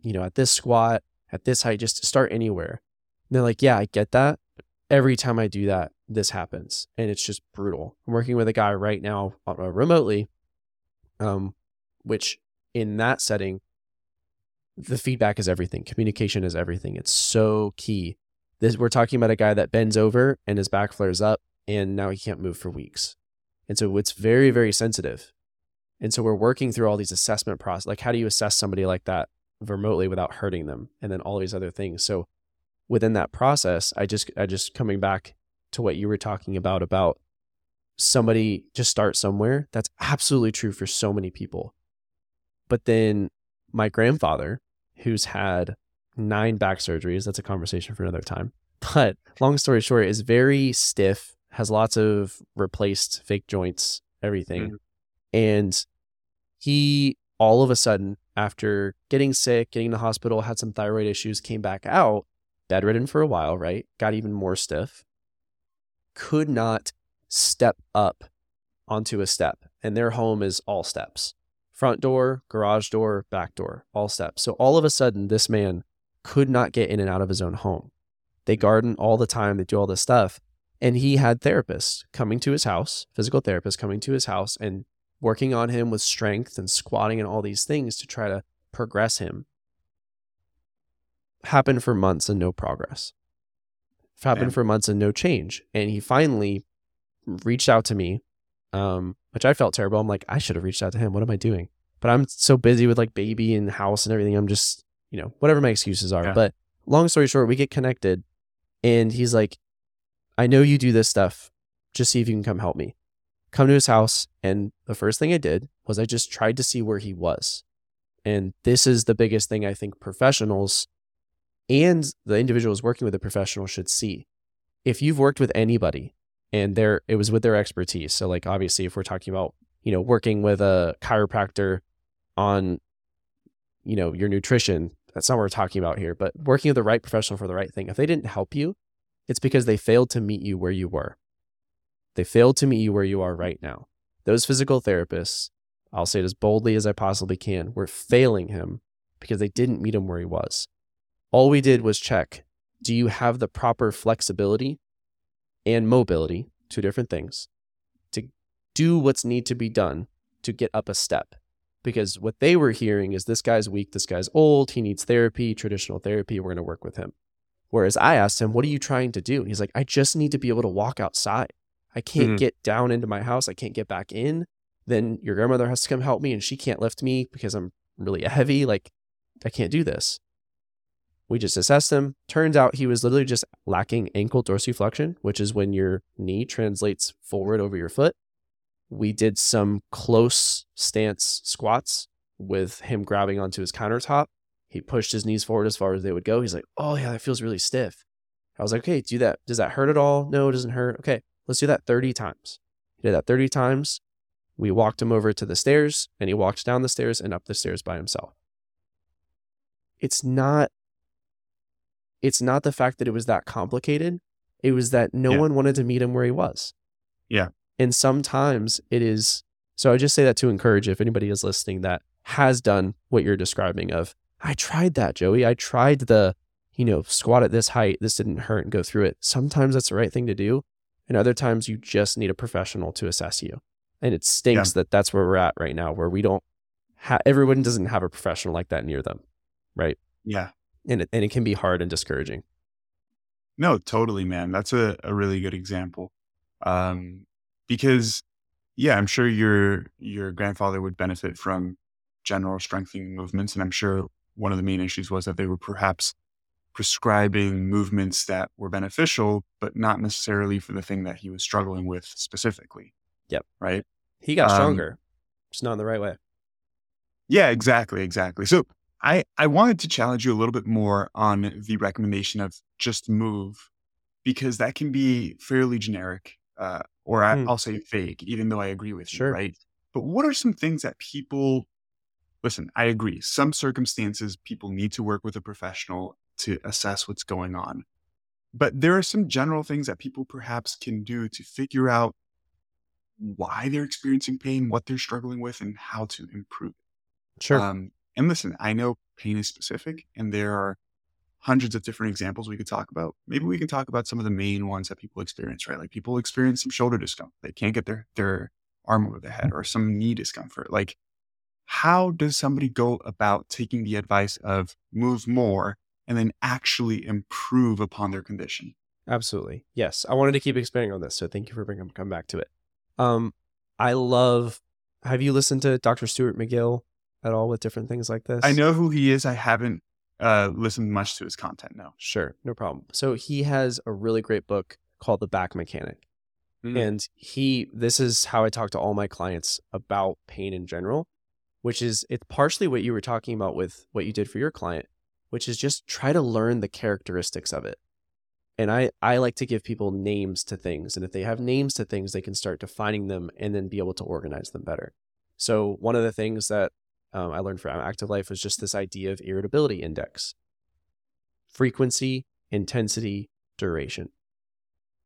you know, at this squat, at this height, just start anywhere. And they're like, yeah, I get that. Every time I do that, this happens. And it's just brutal. I'm working with a guy right now remotely, which in that setting, the feedback is everything. Communication is everything. It's so key. We're talking about a guy that bends over and his back flares up and now he can't move for weeks. And so it's very, very sensitive. And so we're working through all these assessment process. Like how do you assess somebody like that remotely without hurting them? And then all these other things. So within that process, I just coming back to what you were talking about somebody just start somewhere. That's absolutely true for so many people. But then my grandfather, who's had 9 back surgeries, that's a conversation for another time. But long story short, is very stiff, has lots of replaced fake joints, everything. Mm-hmm. And he, all of a sudden, after getting sick, getting in the hospital, had some thyroid issues, came back out, bedridden for a while, right? Got even more stiff. Could not step up onto a step. And their home is all steps. Front door, garage door, back door, all steps. So all of a sudden, this man could not get in and out of his own home. They garden all the time. They do all this stuff. And he had therapists coming to his house, physical therapists coming to his house and working on him with strength and squatting and all these things to try to progress him. Happened for months and no progress. Happened for months and no change. And he finally reached out to me, which I felt terrible. I'm like, I should have reached out to him. What am I doing? But but I'm so busy with like baby and house and everything. I'm just, you know, whatever my excuses are. Yeah. But long story short, we get connected and he's like, I know you do this stuff. Just see if you can come help me. Come to his house. And the first thing I did was I just tried to see where he was. And this is the biggest thing I think professionals and the individuals working with a professional should see. If you've worked with anybody and it was with their expertise. So like, obviously, if we're talking about, you know, working with a chiropractor on, you know, your nutrition, that's not what we're talking about here, but working with the right professional for the right thing. If they didn't help you, it's because they failed to meet you where you were. They failed to meet you where you are right now. Those physical therapists, I'll say it as boldly as I possibly can, were failing him because they didn't meet him where he was. All we did was check, do you have the proper flexibility and mobility, two different things, to do what's need to be done to get up a step? Because what they were hearing is this guy's weak, this guy's old, he needs therapy, traditional therapy, we're going to work with him. Whereas I asked him, what are you trying to do? And he's like, I just need to be able to walk outside. I can't get down into my house. I can't get back in. Then your grandmother has to come help me and she can't lift me because I'm really heavy. Like, I can't do this. We just assessed him. Turns out he was literally just lacking ankle dorsiflexion, which is when your knee translates forward over your foot. We did some close stance squats with him grabbing onto his countertop. He pushed his knees forward as far as they would go. He's like, oh yeah, that feels really stiff. I was like, okay, do that. Does that hurt at all? No, it doesn't hurt. Okay. Let's do that 30 times. He did that 30 times. We walked him over to the stairs and he walked down the stairs and up the stairs by himself. It's not the fact that it was that complicated. It was that no one wanted to meet him where he was. Yeah. And sometimes it is. So I just say that to encourage if anybody is listening that has done what you're describing of, I tried that, Joey. I tried the, you know, squat at this height. This didn't hurt and go through it. Sometimes that's the right thing to do. And other times you just need a professional to assess you. And it stinks that that's where we're at right now, where we don't have, everyone doesn't have a professional like that near them. Right. Yeah. And it can be hard and discouraging. No, totally, man. That's a really good example. Because I'm sure your grandfather would benefit from general strengthening movements. And I'm sure one of the main issues was that they were perhaps prescribing movements that were beneficial, but not necessarily for the thing that he was struggling with specifically. Yep. Right. He got stronger. Just not in the right way. Yeah, exactly. So I wanted to challenge you a little bit more on the recommendation of just move, because that can be fairly generic, I'll say vague, even though I agree with you, right? But what are some things that people, listen, I agree. Some circumstances people need to work with a professional to assess what's going on. But there are some general things that people perhaps can do to figure out why they're experiencing pain, what they're struggling with, and how to improve it. Sure. And listen, I know pain is specific, and there are hundreds of different examples we could talk about. Maybe we can talk about some of the main ones that people experience, right? Like people experience some shoulder discomfort. They can't get their arm over the head, or some knee discomfort. Like, how does somebody go about taking the advice of move more and then actually improve upon their condition? Absolutely. Yes. I wanted to keep expanding on this, so thank you for coming back to it. Have you listened to Dr. Stuart McGill at all with different things like this? I know who he is. I haven't listened much to his content, no. Sure. No problem. So he has a really great book called The Back Mechanic. Mm-hmm. And this is how I talk to all my clients about pain in general, which is, it's partially what you were talking about with what you did for your client, which is just try to learn the characteristics of it. And I like to give people names to things. And if they have names to things, they can start defining them and then be able to organize them better. So one of the things that I learned from Active Life was just this idea of irritability index. Frequency, intensity, duration.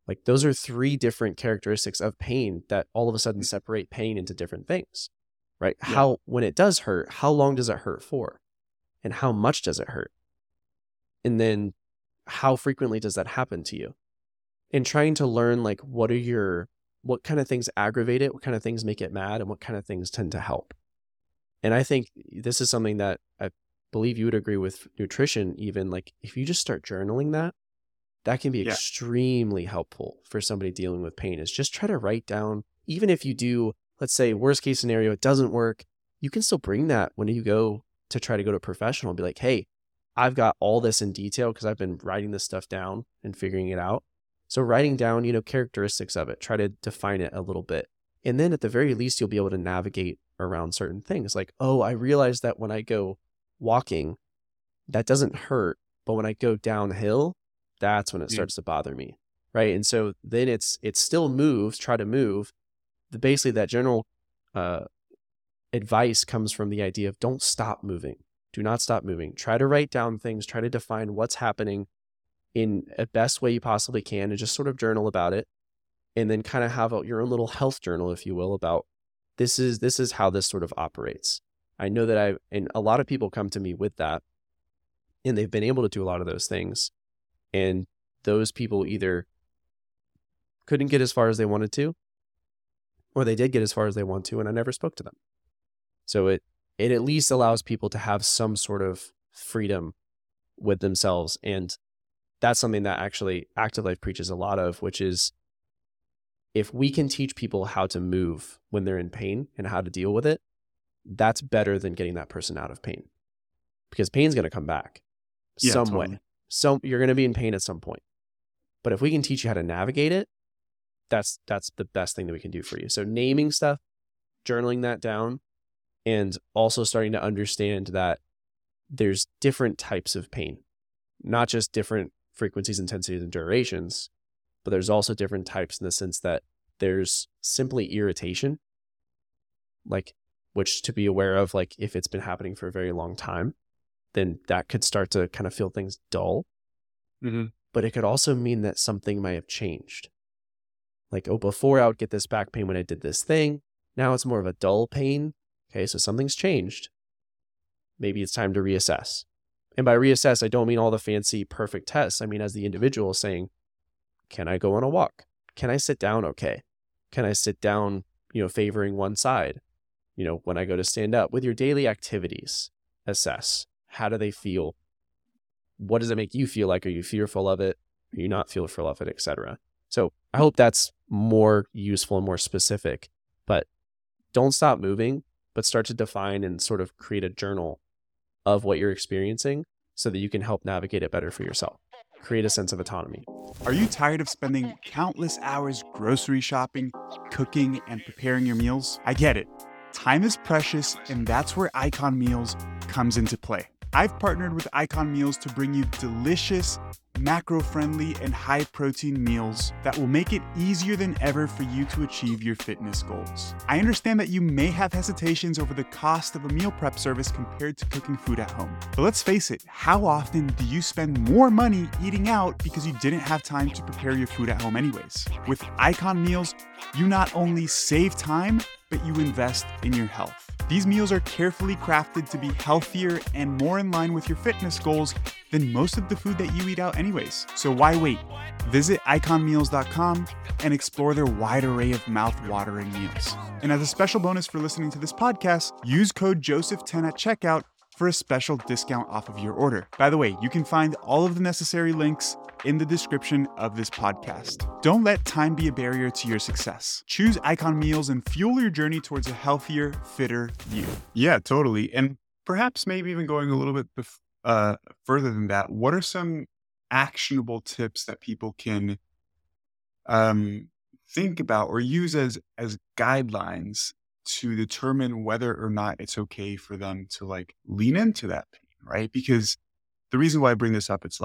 Like, those are three different characteristics of pain that all of a sudden separate pain into different things, right? Yeah. When it does hurt, how long does it hurt for? And how much does it hurt? And then how frequently does that happen to you? And trying to learn, like, what kind of things aggravate it? What kind of things make it mad? And what kind of things tend to help? And I think this is something that I believe you would agree with nutrition, even like if you just start journaling that can be extremely helpful for somebody dealing with pain, is just try to write down, even if you do, let's say worst case scenario, it doesn't work. you can still bring that when you go to try to go to a professional and be like, hey, I've got all this in detail because I've been writing this stuff down and figuring it out. So writing down, characteristics of it, try to define it a little bit. And then at the very least, you'll be able to navigate around certain things like, oh, I realized that when I go walking, that doesn't hurt. But when I go downhill, that's when it starts to bother me. Right. And so then it still moves, try to move. Basically that general advice comes from the idea of don't stop moving. Do not stop moving. Try to write down things, try to define what's happening in the best way you possibly can and just sort of journal about it. And then kind of have your own little health journal, if you will, about this is how this sort of operates. I know that and a lot of people come to me with that and they've been able to do a lot of those things. And those people either couldn't get as far as they wanted to, or they did get as far as they want to, and I never spoke to them. So it at least allows people to have some sort of freedom with themselves. And that's something that actually Active Life preaches a lot of, which is if we can teach people how to move when they're in pain and how to deal with it, that's better than getting that person out of pain, because pain's going to come back some way. So you're going to be in pain at some point. But if we can teach you how to navigate it, that's the best thing that we can do for you. So naming stuff, journaling that down, and also starting to understand that there's different types of pain, not just different frequencies, intensities, and durations, but there's also different types in the sense that there's simply irritation, which to be aware of, if it's been happening for a very long time, then that could start to kind of feel things dull. Mm-hmm. But it could also mean that something might have changed. Before I would get this back pain when I did this thing. Now it's more of a dull pain. Okay, so something's changed. Maybe it's time to reassess. And by reassess, I don't mean all the fancy perfect tests. I mean, as the individual saying, can I go on a walk? Can I sit down okay? Can I sit down, favoring one side? When I go to stand up, with your daily activities, assess. How do they feel? What does it make you feel like? Are you fearful of it? Are you not fearful of it, etc.? So I hope that's more useful and more specific, but don't stop moving, but start to define and sort of create a journal of what you're experiencing so that you can help navigate it better for yourself. Create a sense of autonomy. Are you tired of spending countless hours grocery shopping, cooking, and preparing your meals? I get it. Time is precious, and that's where Icon Meals comes into play. I've partnered with Icon Meals to bring you delicious, macro-friendly, and high-protein meals that will make it easier than ever for you to achieve your fitness goals. I understand that you may have hesitations over the cost of a meal prep service compared to cooking food at home. But let's face it, how often do you spend more money eating out because you didn't have time to prepare your food at home anyways? With Icon Meals, you not only save time, but you invest in your health. These meals are carefully crafted to be healthier and more in line with your fitness goals than most of the food that you eat out anyways. So why wait? Visit iconmeals.com and explore their wide array of mouth-watering meals. And as a special bonus for listening to this podcast, use code JOSEPH10 at checkout for a special discount off of your order. By the way, you can find all of the necessary links in the description of this podcast. Don't let time be a barrier to your success. Choose Icon Meals and fuel your journey towards a healthier, fitter you. Yeah, totally. And perhaps maybe even going a little bit further than that, what are some actionable tips that people can think about or use as guidelines to determine whether or not it's okay for them to lean into that pain, right? Because the reason why I bring this up, it's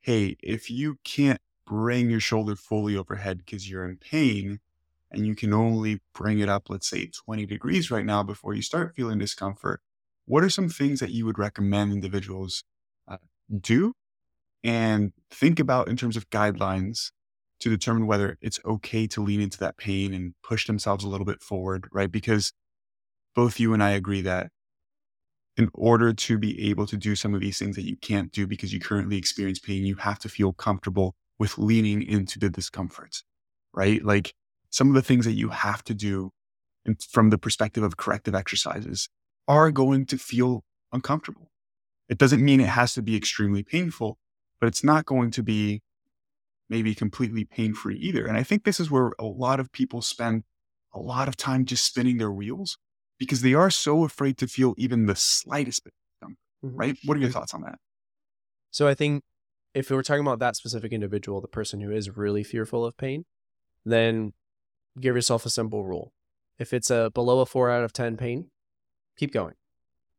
hey, if you can't bring your shoulder fully overhead because you're in pain and you can only bring it up, let's say 20 degrees right now before you start feeling discomfort, what are some things that you would recommend individuals do and think about in terms of guidelines to determine whether it's okay to lean into that pain and push themselves a little bit forward, right? Because both you and I agree that in order to be able to do some of these things that you can't do because you currently experience pain, you have to feel comfortable with leaning into the discomfort, right? Some of the things that you have to do from the perspective of corrective exercises are going to feel uncomfortable. It doesn't mean it has to be extremely painful, but it's not going to be maybe completely pain-free either. And I think this is where a lot of people spend a lot of time just spinning their wheels because they are so afraid to feel even the slightest bit of discomfort, right? What are your thoughts on that? So I think if we're talking about that specific individual, the person who is really fearful of pain, then give yourself a simple rule. If it's a below a 4 out of 10 pain, keep going.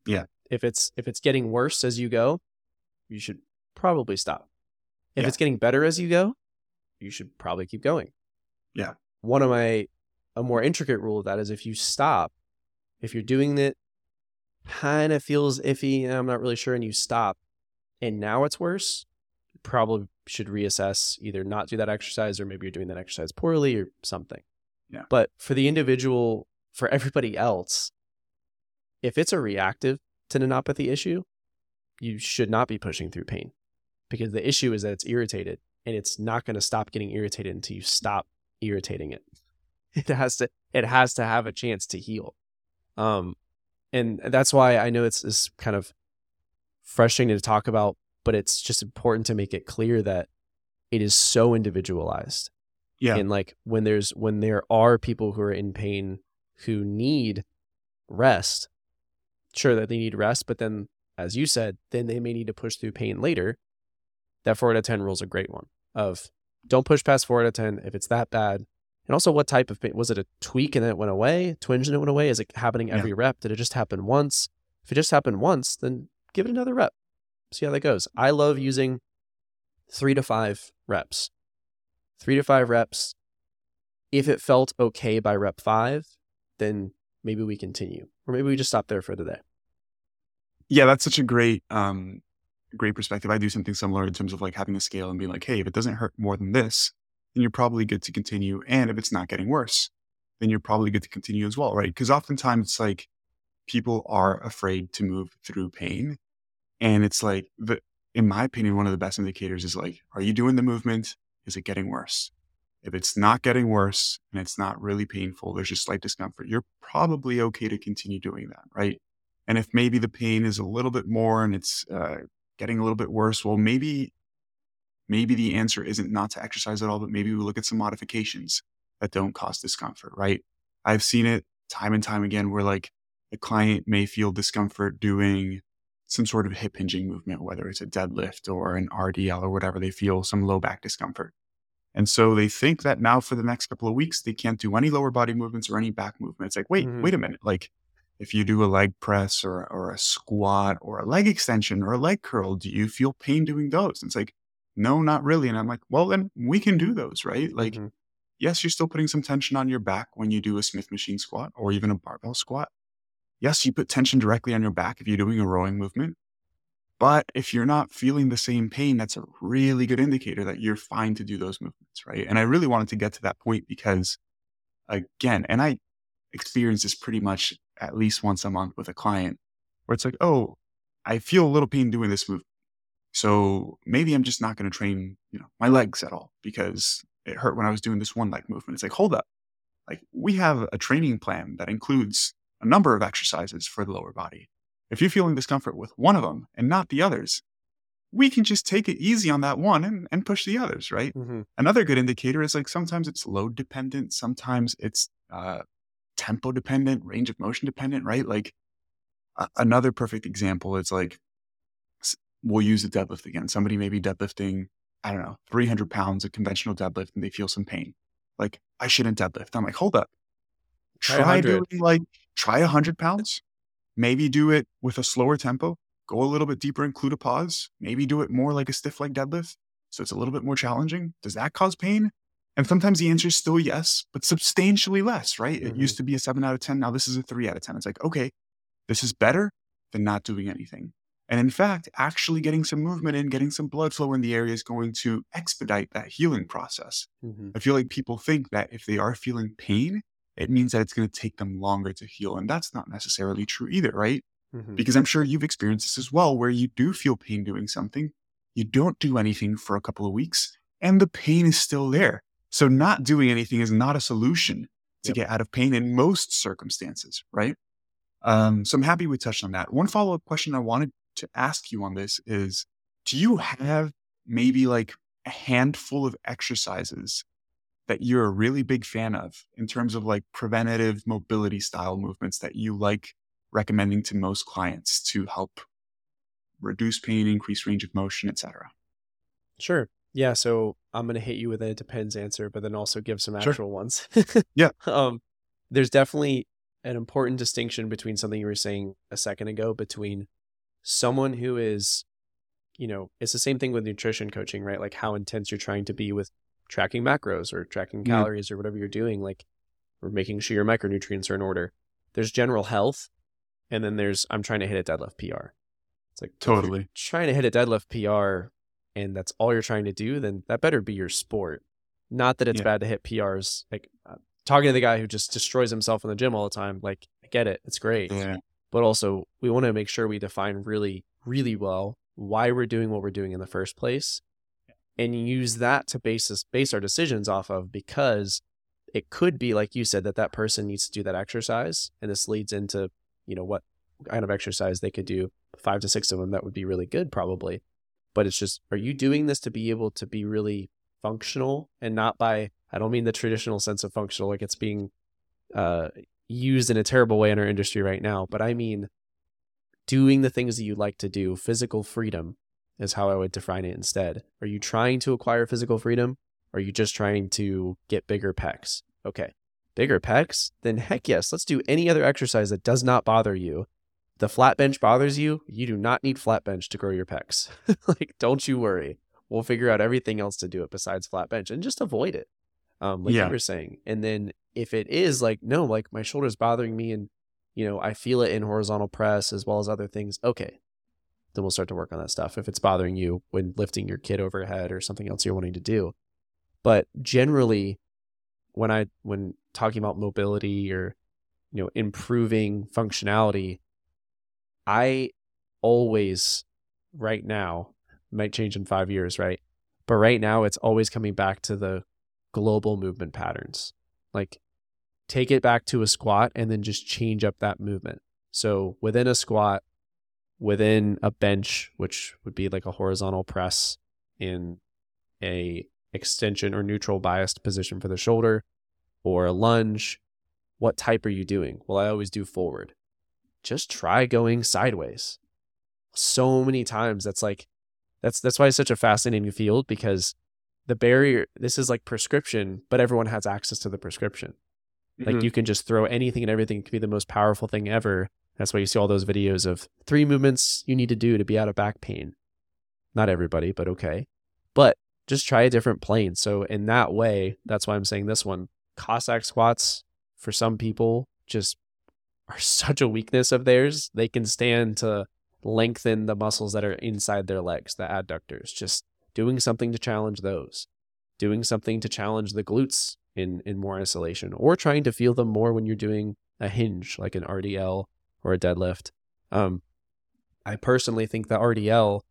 Yeah. If it's getting worse as you go, you should probably stop. If it's getting better as you go, you should probably keep going. Yeah. One of a more intricate rule of that is if you stop, if you're doing it, kind of feels iffy, and I'm not really sure, and you stop, and now it's worse, you probably should reassess, either not do that exercise, or maybe you're doing that exercise poorly or something. Yeah. But for the individual, for everybody else, if it's a reactive tendinopathy issue, you should not be pushing through pain, because the issue is that it's irritated, and it's not going to stop getting irritated until you stop irritating it. It has to have a chance to heal. And that's why I know it's kind of frustrating to talk about, but it's just important to make it clear that it is so individualized. Yeah. And like when there are people who are in pain who need rest, sure that they need rest, but then as you said, then they may need to push through pain later. That 4 out of 10 rule is a great one of don't push past 4 out of 10 if it's that bad. And also, what type of pain? Was it a tweak and then it went away? Twinge and it went away? Is it happening every rep? Did it just happen once? If it just happened once, then give it another rep. See how that goes. I love using 3 to 5 reps. 3 to 5 reps. If it felt okay by rep 5, then maybe we continue. Or maybe we just stop there for the day. Yeah, that's such a great perspective. I do something similar in terms of like having a scale and being like, hey, if it doesn't hurt more than this, then you're probably good to continue. And if it's not getting worse, then you're probably good to continue as well, right? Because oftentimes it's like people are afraid to move through pain. And it's like, in my opinion, one of the best indicators is like, are you doing the movement? Is it getting worse? If it's not getting worse and it's not really painful, there's just slight discomfort, you're probably okay to continue doing that, right? And if maybe the pain is a little bit more and it's getting a little bit worse, well, Maybe the answer isn't not to exercise at all, but maybe we look at some modifications that don't cause discomfort, right? I've seen it time and time again where like a client may feel discomfort doing some sort of hip hinging movement, whether it's a deadlift or an RDL or whatever, they feel some low back discomfort. And so they think that now for the next couple of weeks, they can't do any lower body movements or any back movement. It's like, wait a minute. Like if you do a leg press or a squat or a leg extension or a leg curl, do you feel pain doing those? And it's like, no, not really. And I'm like, well, then we can do those, right? Like, yes, you're still putting some tension on your back when you do a Smith machine squat or even a barbell squat. Yes, you put tension directly on your back if you're doing a rowing movement. But if you're not feeling the same pain, that's a really good indicator that you're fine to do those movements, right? And I really wanted to get to that point because, again, and I experience this pretty much at least once a month with a client where it's like, oh, I feel a little pain doing this movement. So maybe I'm just not going to train, my legs at all because it hurt when I was doing this one leg movement. It's like, hold up. Like we have a training plan that includes a number of exercises for the lower body. If you're feeling discomfort with one of them and not the others, we can just take it easy on that one and push the others, right? Mm-hmm. Another good indicator is like sometimes it's load dependent. Sometimes it's tempo dependent, range of motion dependent, right? Like another perfect example is like, we'll use the deadlift again. Somebody may be deadlifting, 300 pounds, a conventional deadlift, and they feel some pain. Like, I shouldn't deadlift. I'm like, hold up. Try 100 pounds. Maybe do it with a slower tempo. Go a little bit deeper, include a pause. Maybe do it more like a stiff leg deadlift. So it's a little bit more challenging. Does that cause pain? And sometimes the answer is still yes, but substantially less, right? It used to be a 7 out of 10. Now this is a 3 out of 10. It's like, okay, this is better than not doing anything. And in fact, actually getting some movement in, getting some blood flow in the area is going to expedite that healing process. Mm-hmm. I feel like people think that if they are feeling pain, it means that it's going to take them longer to heal. And that's not necessarily true either, right? Mm-hmm. Because I'm sure you've experienced this as well, where you do feel pain doing something, you don't do anything for a couple of weeks, and the pain is still there. So not doing anything is not a solution to get out of pain in most circumstances, right? So I'm happy we touched on that. One follow-up question I wanted to ask you on this is, do you have maybe like a handful of exercises that you're a really big fan of in terms of like preventative mobility style movements that you like recommending to most clients to help reduce pain, increase range of motion, etc.? Sure. Yeah. So I'm going to hit you with an it depends answer, but then also give some actual ones. Yeah. There's definitely an important distinction between something you were saying a second ago, between someone who is, you know, it's the same thing with nutrition coaching, right? Like how intense you're trying to be with tracking macros or tracking calories or whatever you're doing, like, or making sure your micronutrients are in order. There's general health. And then there's, I'm trying to hit a deadlift PR. It's like, totally trying to hit a deadlift PR. And that's all you're trying to do, then that better be your sport. Not that it's bad to hit PRs. Like talking to the guy who just destroys himself in the gym all the time, like, I get it. It's great. Yeah. But also, we want to make sure we define really, really well why we're doing what we're doing in the first place, and use that to base our decisions off of, because it could be, like you said, that person needs to do that exercise. And this leads into, you know, what kind of exercise they could do, 5 to 6 of them that would be really good probably. But it's just, are you doing this to be able to be really functional? And not by, I don't mean the traditional sense of functional, like it's being used in a terrible way in our industry right now. But I mean, doing the things that you like to do. Physical freedom is how I would define it instead. Are you trying to acquire physical freedom? Or are you just trying to get bigger pecs? Okay, bigger pecs? Then heck yes, let's do any other exercise that does not bother you. The flat bench bothers you, you do not need flat bench to grow your pecs. Like, don't you worry. We'll figure out everything else to do it besides flat bench, and just avoid it, you were saying. And then if it is like, no, like my shoulder's bothering me and, you know, I feel it in horizontal press as well as other things. Okay, then we'll start to work on that stuff if it's bothering you when lifting your kid overhead or something else you're wanting to do. But generally, when talking about mobility or, you know, improving functionality, I always, right now, might change in 5 years, right? But right now, it's always coming back to the global movement patterns. Like, take it back to a squat and then just change up that movement. So within a squat, within a bench, which would be like a horizontal press in a extension or neutral biased position for the shoulder, or a lunge, what type are you doing? Well, I always do forward. Just try going sideways. So many times that's why it's such a fascinating field, because the barrier, this is like prescription, but everyone has access to the prescription. Mm-hmm. Like you can just throw anything and everything. It can be the most powerful thing ever. That's why you see all those videos of 3 movements you need to do to be out of back pain. Not everybody, but okay. But just try a different plane. So in that way, that's why I'm saying this one, Cossack squats for some people just are such a weakness of theirs. They can stand to lengthen the muscles that are inside their legs, the adductors, just doing something to challenge those, doing something to challenge the glutes in more isolation, or trying to feel them more when you're doing a hinge, like an RDL or a deadlift. I personally think the RDL,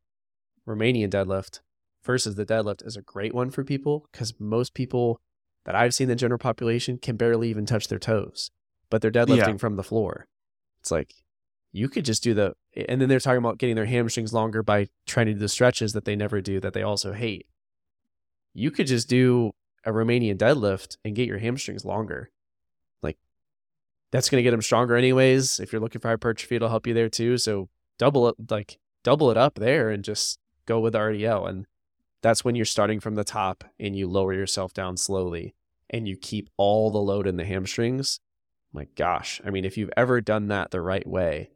Romanian deadlift versus the deadlift, is a great one for people, because most people that I've seen in the general population can barely even touch their toes, but they're deadlifting from the floor. It's like, you could just do the, and then they're talking about getting their hamstrings longer by trying to do the stretches that they never do, that they also hate. You could just do a Romanian deadlift and get your hamstrings longer. Like, that's going to get them stronger anyways. If you're looking for hypertrophy, it'll help you there too. So double it up there and just go with the RDL. And that's when you're starting from the top and you lower yourself down slowly and you keep all the load in the hamstrings. My gosh. I mean, if you've ever done that the right way,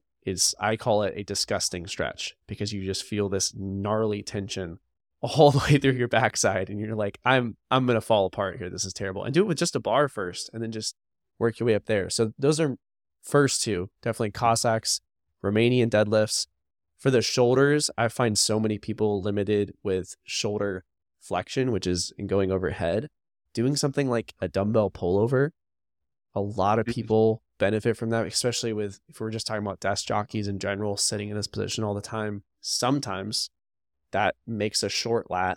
I call it a disgusting stretch, because you just feel this gnarly tension all the way through your backside. And you're like, I'm going to fall apart here. This is terrible. And do it with just a bar first and then just work your way up there. So those are first two, definitely Cossacks, Romanian deadlifts. For the shoulders, I find so many people limited with shoulder flexion, which is in going overhead. Doing something like a dumbbell pullover, a lot of people benefit from that, especially with, if we're just talking about desk jockeys in general, sitting in this position all the time. Sometimes that makes a short lat,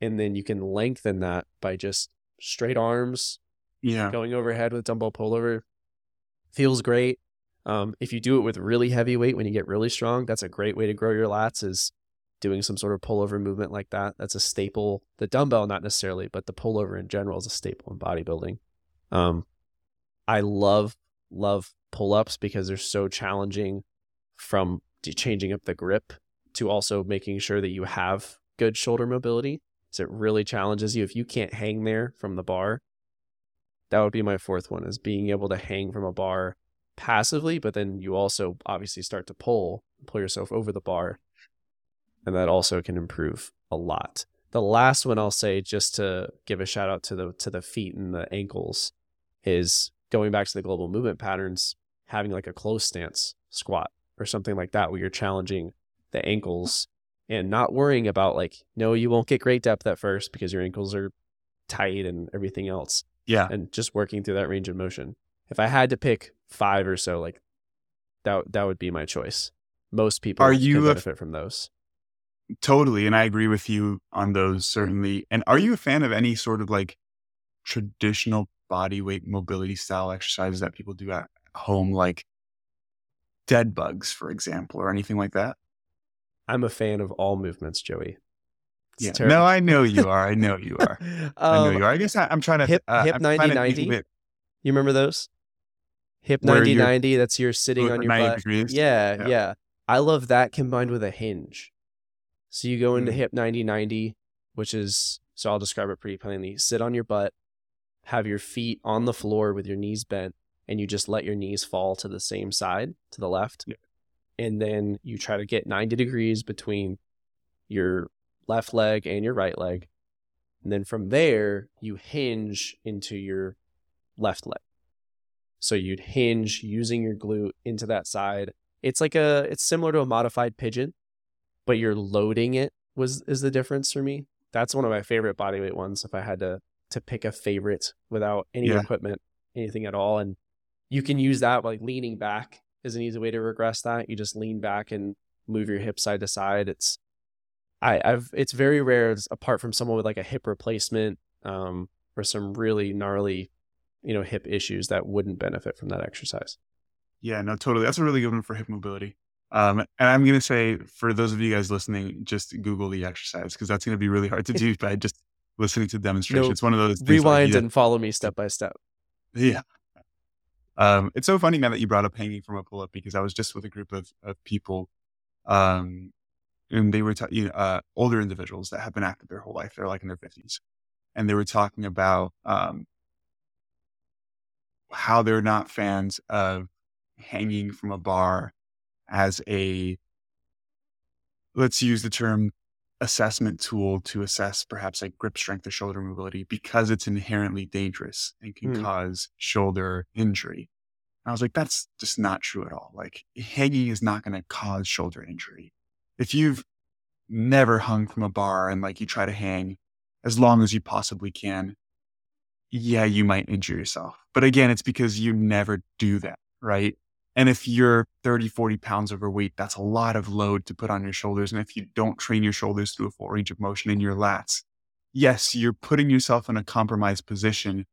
and then you can lengthen that by just straight arms, going overhead with dumbbell pullover. Feels great. If you do it with really heavy weight when you get really strong, that's a great way to grow your lats, is doing some sort of pullover movement like that. That's a staple. The dumbbell, not necessarily, but the pullover in general is a staple in bodybuilding. I love pull-ups because they're so challenging, from changing up the grip to also making sure that you have good shoulder mobility. So it really challenges you. If you can't hang there from the bar, that would be my fourth one, is being able to hang from a bar passively, but then you also obviously start to pull yourself over the bar. And that also can improve a lot. The last one I'll say, just to give a shout out to the feet and the ankles, is going back to the global movement patterns, having like a closed stance squat or something like that, where you're challenging the ankles and not worrying about like, no, you won't get great depth at first because your ankles are tight and everything else. Yeah. And just working through that range of motion. If I had to pick five or so, like that would be my choice. Most people can benefit from those. Totally. And I agree with you on those, certainly. And are you a fan of any sort of like traditional body weight mobility style exercises that people do at home, like dead bugs, for example, or anything like that? I'm a fan of all movements, Joey. It's terrible. No, I know you are. I guess I'm trying to... Hip 90-90. You remember those? Hip 90-90, that's your sitting on your butt. Yeah. I love that combined with a hinge. So you go into hip 90-90, which is, so I'll describe it pretty plainly. Sit on your butt, have your feet on the floor with your knees bent, and you just let your knees fall to the same side, to the left. Yeah. And then you try to get 90 degrees between your left leg and your right leg. And then from there, you hinge into your left leg. So you'd hinge using your glute into that side. It's similar to a modified pigeon, but you're loading it is the difference for me. That's one of my favorite bodyweight ones. If I had to pick a favorite without any equipment, anything at all. And you can use that, like leaning back is an easy way to regress that. You just lean back and move your hips side to side. It's very rare, apart from someone with like a hip replacement or some really gnarly, hip issues, that wouldn't benefit from that exercise. Yeah, no, totally. That's a really good one for hip mobility. And I'm going to say, for those of you guys listening, just Google the exercise, because that's going to be really hard to do by just listening to the demonstration. It's one of those things. Rewind and follow me step by step. Yeah. It's so funny, man, that you brought up hanging from a pull-up, because I was just with a group of people, and they were older individuals that have been active their whole life. They're like in their 50s, and they were talking about how they're not fans of hanging from a bar as a, let's use the term, assessment tool to assess perhaps like grip strength or shoulder mobility, because it's inherently dangerous and can cause shoulder injury. And I was like, that's just not true at all. Like, hanging is not going to cause shoulder injury. If you've never hung from a bar and like you try to hang as long as you possibly can, yeah, you might injure yourself. But again, it's because you never do that, right? And if you're 30, 40 pounds overweight, that's a lot of load to put on your shoulders. And if you don't train your shoulders through a full range of motion in your lats, yes, you're putting yourself in a compromised position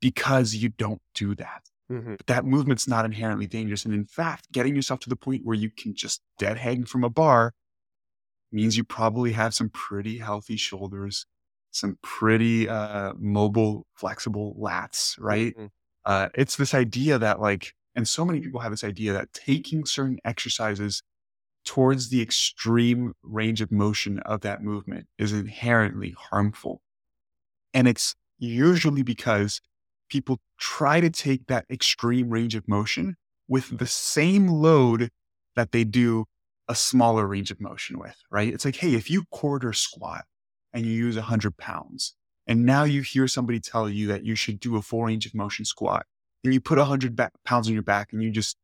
because you don't do that. Mm-hmm. But that movement's not inherently dangerous. And in fact, getting yourself to the point where you can just dead hang from a bar means you probably have some pretty healthy shoulders, some pretty mobile, flexible lats, right? Mm-hmm. It's this idea that like, and so many people have this idea that taking certain exercises towards the extreme range of motion of that movement is inherently harmful. And it's usually because people try to take that extreme range of motion with the same load that they do a smaller range of motion with, right? It's like, hey, if you quarter squat and you use 100 pounds, and now you hear somebody tell you that you should do a full range of motion squat, and you put 100 pounds on your back and you just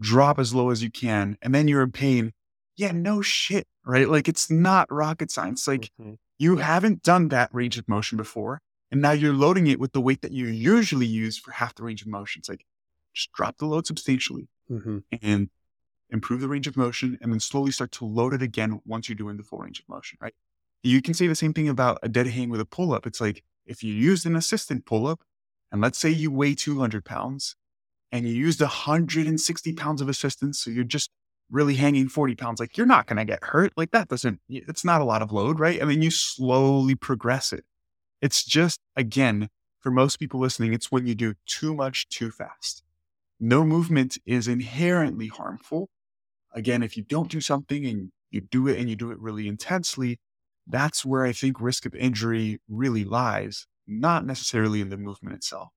drop as low as you can, and then you're in pain. Yeah, no shit, right? Like, it's not rocket science. Like, you haven't done that range of motion before, and now you're loading it with the weight that you usually use for half the range of motion. It's like, just drop the load substantially and improve the range of motion, and then slowly start to load it again once you're doing the full range of motion, right? You can say the same thing about a dead hang with a pull-up. It's like, if you used an assisted pull-up, and let's say you weigh 200 pounds and you used 160 pounds of assistance, so you're just really hanging 40 pounds, like you're not going to get hurt. Like that doesn't, it's not a lot of load, right? I mean, you slowly progress it. It's just, again, for most people listening, it's when you do too much too fast. No movement is inherently harmful. Again, if you don't do something and you do it really intensely, that's where I think risk of injury really lies, not necessarily in the movement itself.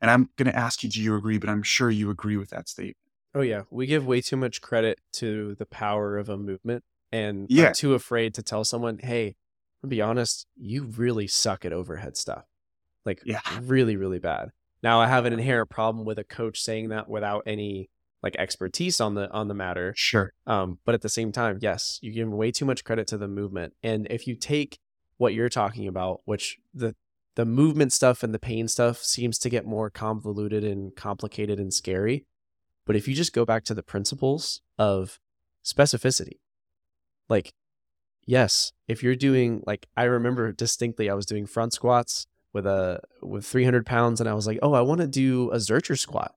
And I'm going to ask you, do you agree? But I'm sure you agree with that statement. Oh, yeah. We give way too much credit to the power of a movement, and yeah, I'm too afraid to tell someone, hey, to be honest, you really suck at overhead stuff. Like, yeah, really, really bad. Now, I have an inherent problem with a coach saying that without any like expertise on the matter. Sure. But at the same time, yes, you give way too much credit to the movement. And if you take what you're talking about, which the movement stuff and the pain stuff seems to get more convoluted and complicated and scary. But if you just go back to the principles of specificity, like, yes, if you're doing, like, I remember distinctly, I was doing front squats with 300 pounds. And I was like, oh, I want to do a Zercher squat,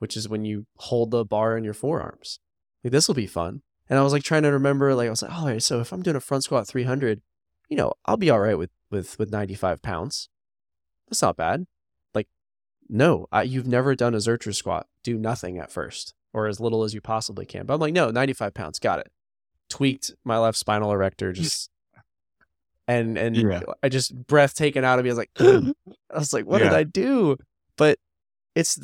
which is when you hold the bar in your forearms. Like, this will be fun. And I was like trying to remember, like, I was like, all right, so if I'm doing a front squat 300, you know, I'll be all right with 95 pounds. That's not bad. Like, no, you've never done a Zercher squat. Do nothing at first, or as little as you possibly can. But I'm like, no, 95 pounds. Got it. Tweaked my left spinal erector, just and yeah. I just, breath taken out of me. I was like, I was like, what did I do? But it's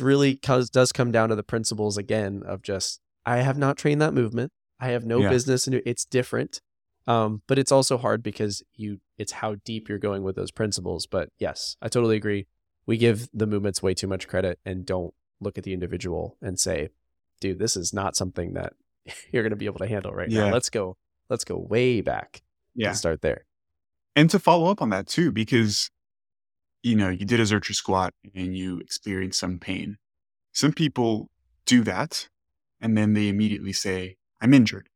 really does come down to the principles again of just, I have not trained that movement. I have no business, and it's different. But it's also hard because it's how deep you're going with those principles. But yes, I totally agree. We give the movements way too much credit and don't look at the individual and say, dude, this is not something that you're going to be able to handle right now. Let's go way back and start there. And to follow up on that too, because, you know, you did a Zercher squat and you experienced some pain. Some people do that and then they immediately say, I'm injured.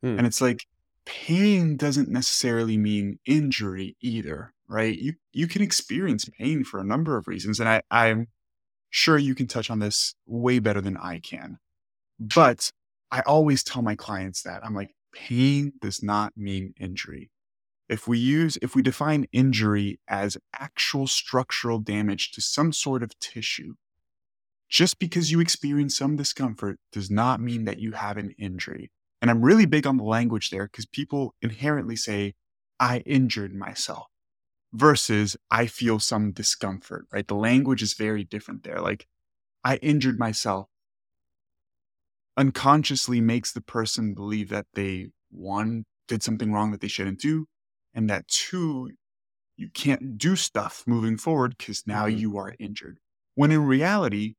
And it's like, pain doesn't necessarily mean injury either, right? You can experience pain for a number of reasons. And I'm sure you can touch on this way better than I can. But I always tell my clients that. I'm like, pain does not mean injury. If we define injury as actual structural damage to some sort of tissue, just because you experience some discomfort does not mean that you have an injury. And I'm really big on the language there because people inherently say, I injured myself versus I feel some discomfort, right? The language is very different there. Like, I injured myself unconsciously makes the person believe that they, one, did something wrong that they shouldn't do, and that, two, you can't do stuff moving forward because now you are injured. When in reality,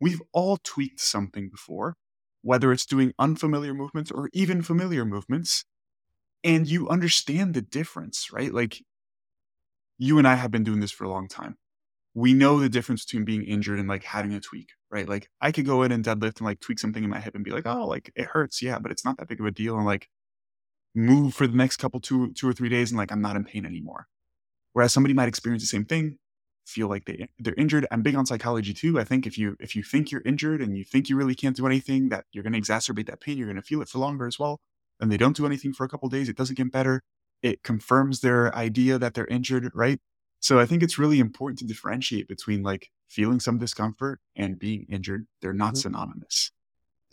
we've all tweaked something before, whether it's doing unfamiliar movements or even familiar movements, and you understand the difference, right? Like, you and I have been doing this for a long time. We know the difference between being injured and like having a tweak, right? Like, I could go in and deadlift and like tweak something in my hip and be like, oh, like it hurts. Yeah, but it's not that big of a deal. And like move for the next couple, two or three days. And like, I'm not in pain anymore. Whereas somebody might experience the same thing, feel like they're injured. I'm big on psychology too. I think if you think you're injured and you think you really can't do anything, that you're going to exacerbate that pain. You're going to feel it for longer as well. And they don't do anything for a couple of days. It doesn't get better. It confirms their idea that they're injured, right? So I think it's really important to differentiate between like feeling some discomfort and being injured. They're not synonymous.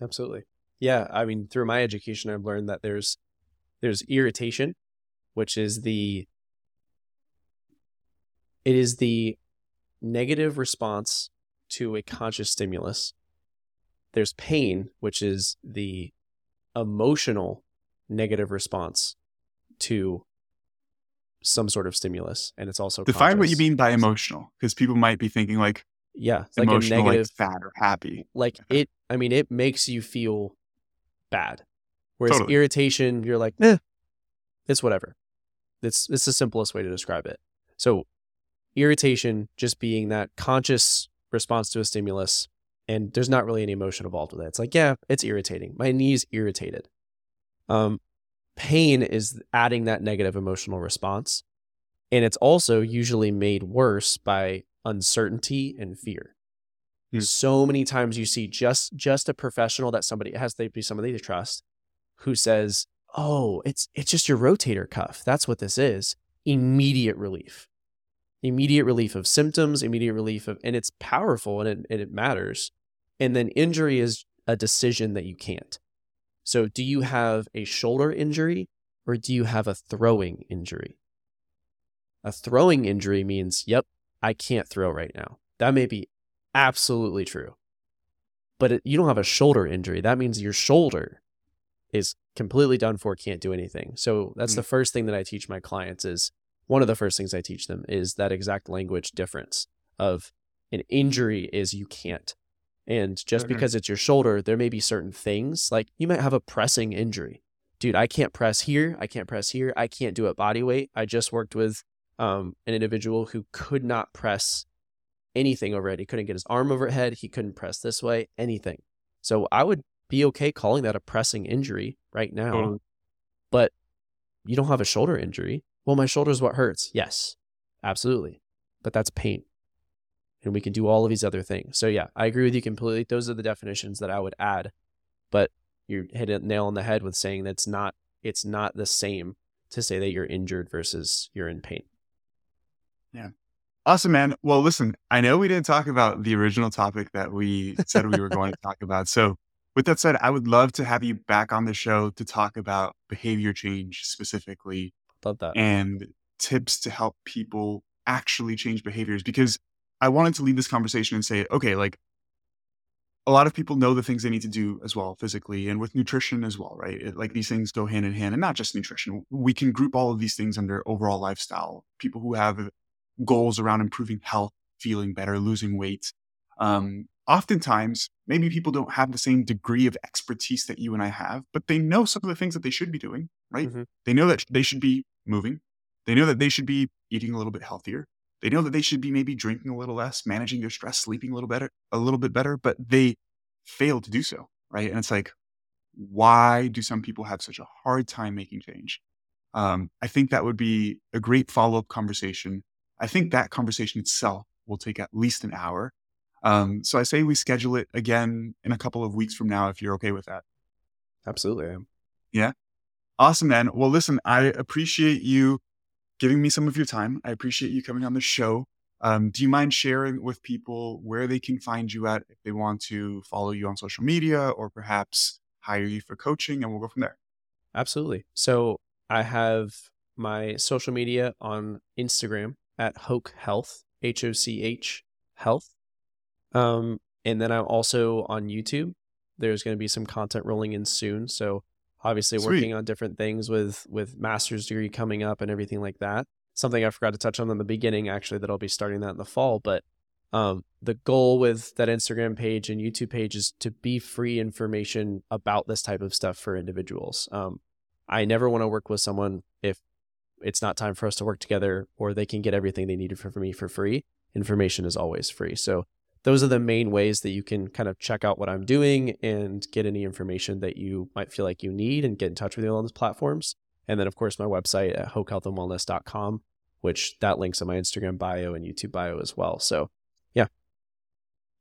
Absolutely. Yeah. I mean, through my education, I've learned that there's irritation, which is the negative response to a conscious stimulus. There's pain, which is the emotional negative response to some sort of stimulus, and it's also define conscious. What you mean by emotional, because people might be thinking like, yeah, like emotional, a negative, like sad or happy, like it. I mean, it makes you feel bad. Whereas irritation, you're like, it's whatever. It's the simplest way to describe it. So irritation just being that conscious response to a stimulus, and there's not really any emotion involved with it. It's like, yeah, it's irritating. My knee's irritated. Pain is adding that negative emotional response. And it's also usually made worse by uncertainty and fear. So many times you see just a professional that somebody, it has to be somebody they trust, who says, oh, it's just your rotator cuff. That's what this is. Immediate relief of symptoms, immediate relief of, and it's powerful and it matters. And then injury is a decision that you can't. So do you have a shoulder injury or do you have a throwing injury? A throwing injury means, yep, I can't throw right now. That may be absolutely true. But you don't have a shoulder injury. That means your shoulder is completely done for, can't do anything. So that's the first thing that I teach my clients is, one of the first things I teach them is that exact language difference of an injury is you can't. And just because it's your shoulder, there may be certain things, like you might have a pressing injury. Dude, I can't press here. I can't press here. I can't do it body weight. I just worked with an individual who could not press anything overhead. He couldn't get his arm overhead. He couldn't press this way, anything. So I would be okay calling that a pressing injury right now, but you don't have a shoulder injury. Well, my shoulder is what hurts. Yes, absolutely. But that's pain. And we can do all of these other things. So yeah, I agree with you completely. Those are the definitions that I would add, but you hit a nail on the head with saying that's not, it's not the same to say that you're injured versus you're in pain. Yeah. Awesome, man. Well, listen, I know we didn't talk about the original topic that we said we were going to talk about. So with that said, I would love to have you back on the show to talk about behavior change specifically. Love that. And tips to help people actually change behaviors, because I wanted to leave this conversation and say, okay, like a lot of people know the things they need to do as well, physically and with nutrition as well, right? Like these things go hand in hand, and not just nutrition. We can group all of these things under overall lifestyle. People who have goals around improving health, feeling better, losing weight. Oftentimes, maybe people don't have the same degree of expertise that you and I have, but they know some of the things that they should be doing, right? Mm-hmm. They know that they should be moving. They know that they should be eating a little bit healthier. They know that they should be maybe drinking a little less, managing their stress, sleeping a little bit better, but they fail to do so, right? And it's like, why do some people have such a hard time making change? I think that would be a great follow-up conversation. I think that conversation itself will take at least an hour. So I say we schedule it again in a couple of weeks from now, if you're okay with that. Absolutely, I am. Yeah. Awesome, man. Well, listen, I appreciate you giving me some of your time. I appreciate you coming on the show. Do you mind sharing with people where they can find you at if they want to follow you on social media or perhaps hire you for coaching, and we'll go from there? Absolutely. So I have my social media on Instagram at Hoch Health, Hoch Health. And then I'm also on YouTube. There's going to be some content rolling in soon. So obviously working on different things with master's degree coming up and everything like that. Something I forgot to touch on in the beginning, actually, that I'll be starting that in the fall. But the goal with that Instagram page and YouTube page is to be free information about this type of stuff for individuals. I never want to work with someone if it's not time for us to work together, or they can get everything they needed from me for free. Information is always free. So those are the main ways that you can kind of check out what I'm doing and get any information that you might feel like you need and get in touch with me on those platforms. And then, of course, my website at hochhealthandwellness.com, which that links in my Instagram bio and YouTube bio as well. So, yeah.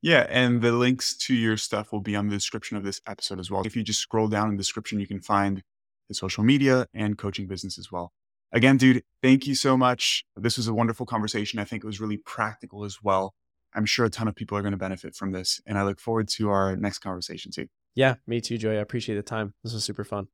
Yeah, and the links to your stuff will be on the description of this episode as well. If you just scroll down in the description, you can find the social media and coaching business as well. Again, dude, thank you so much. This was a wonderful conversation. I think it was really practical as well. I'm sure a ton of people are going to benefit from this, and I look forward to our next conversation too. Yeah, me too, Joey. I appreciate the time. This was super fun.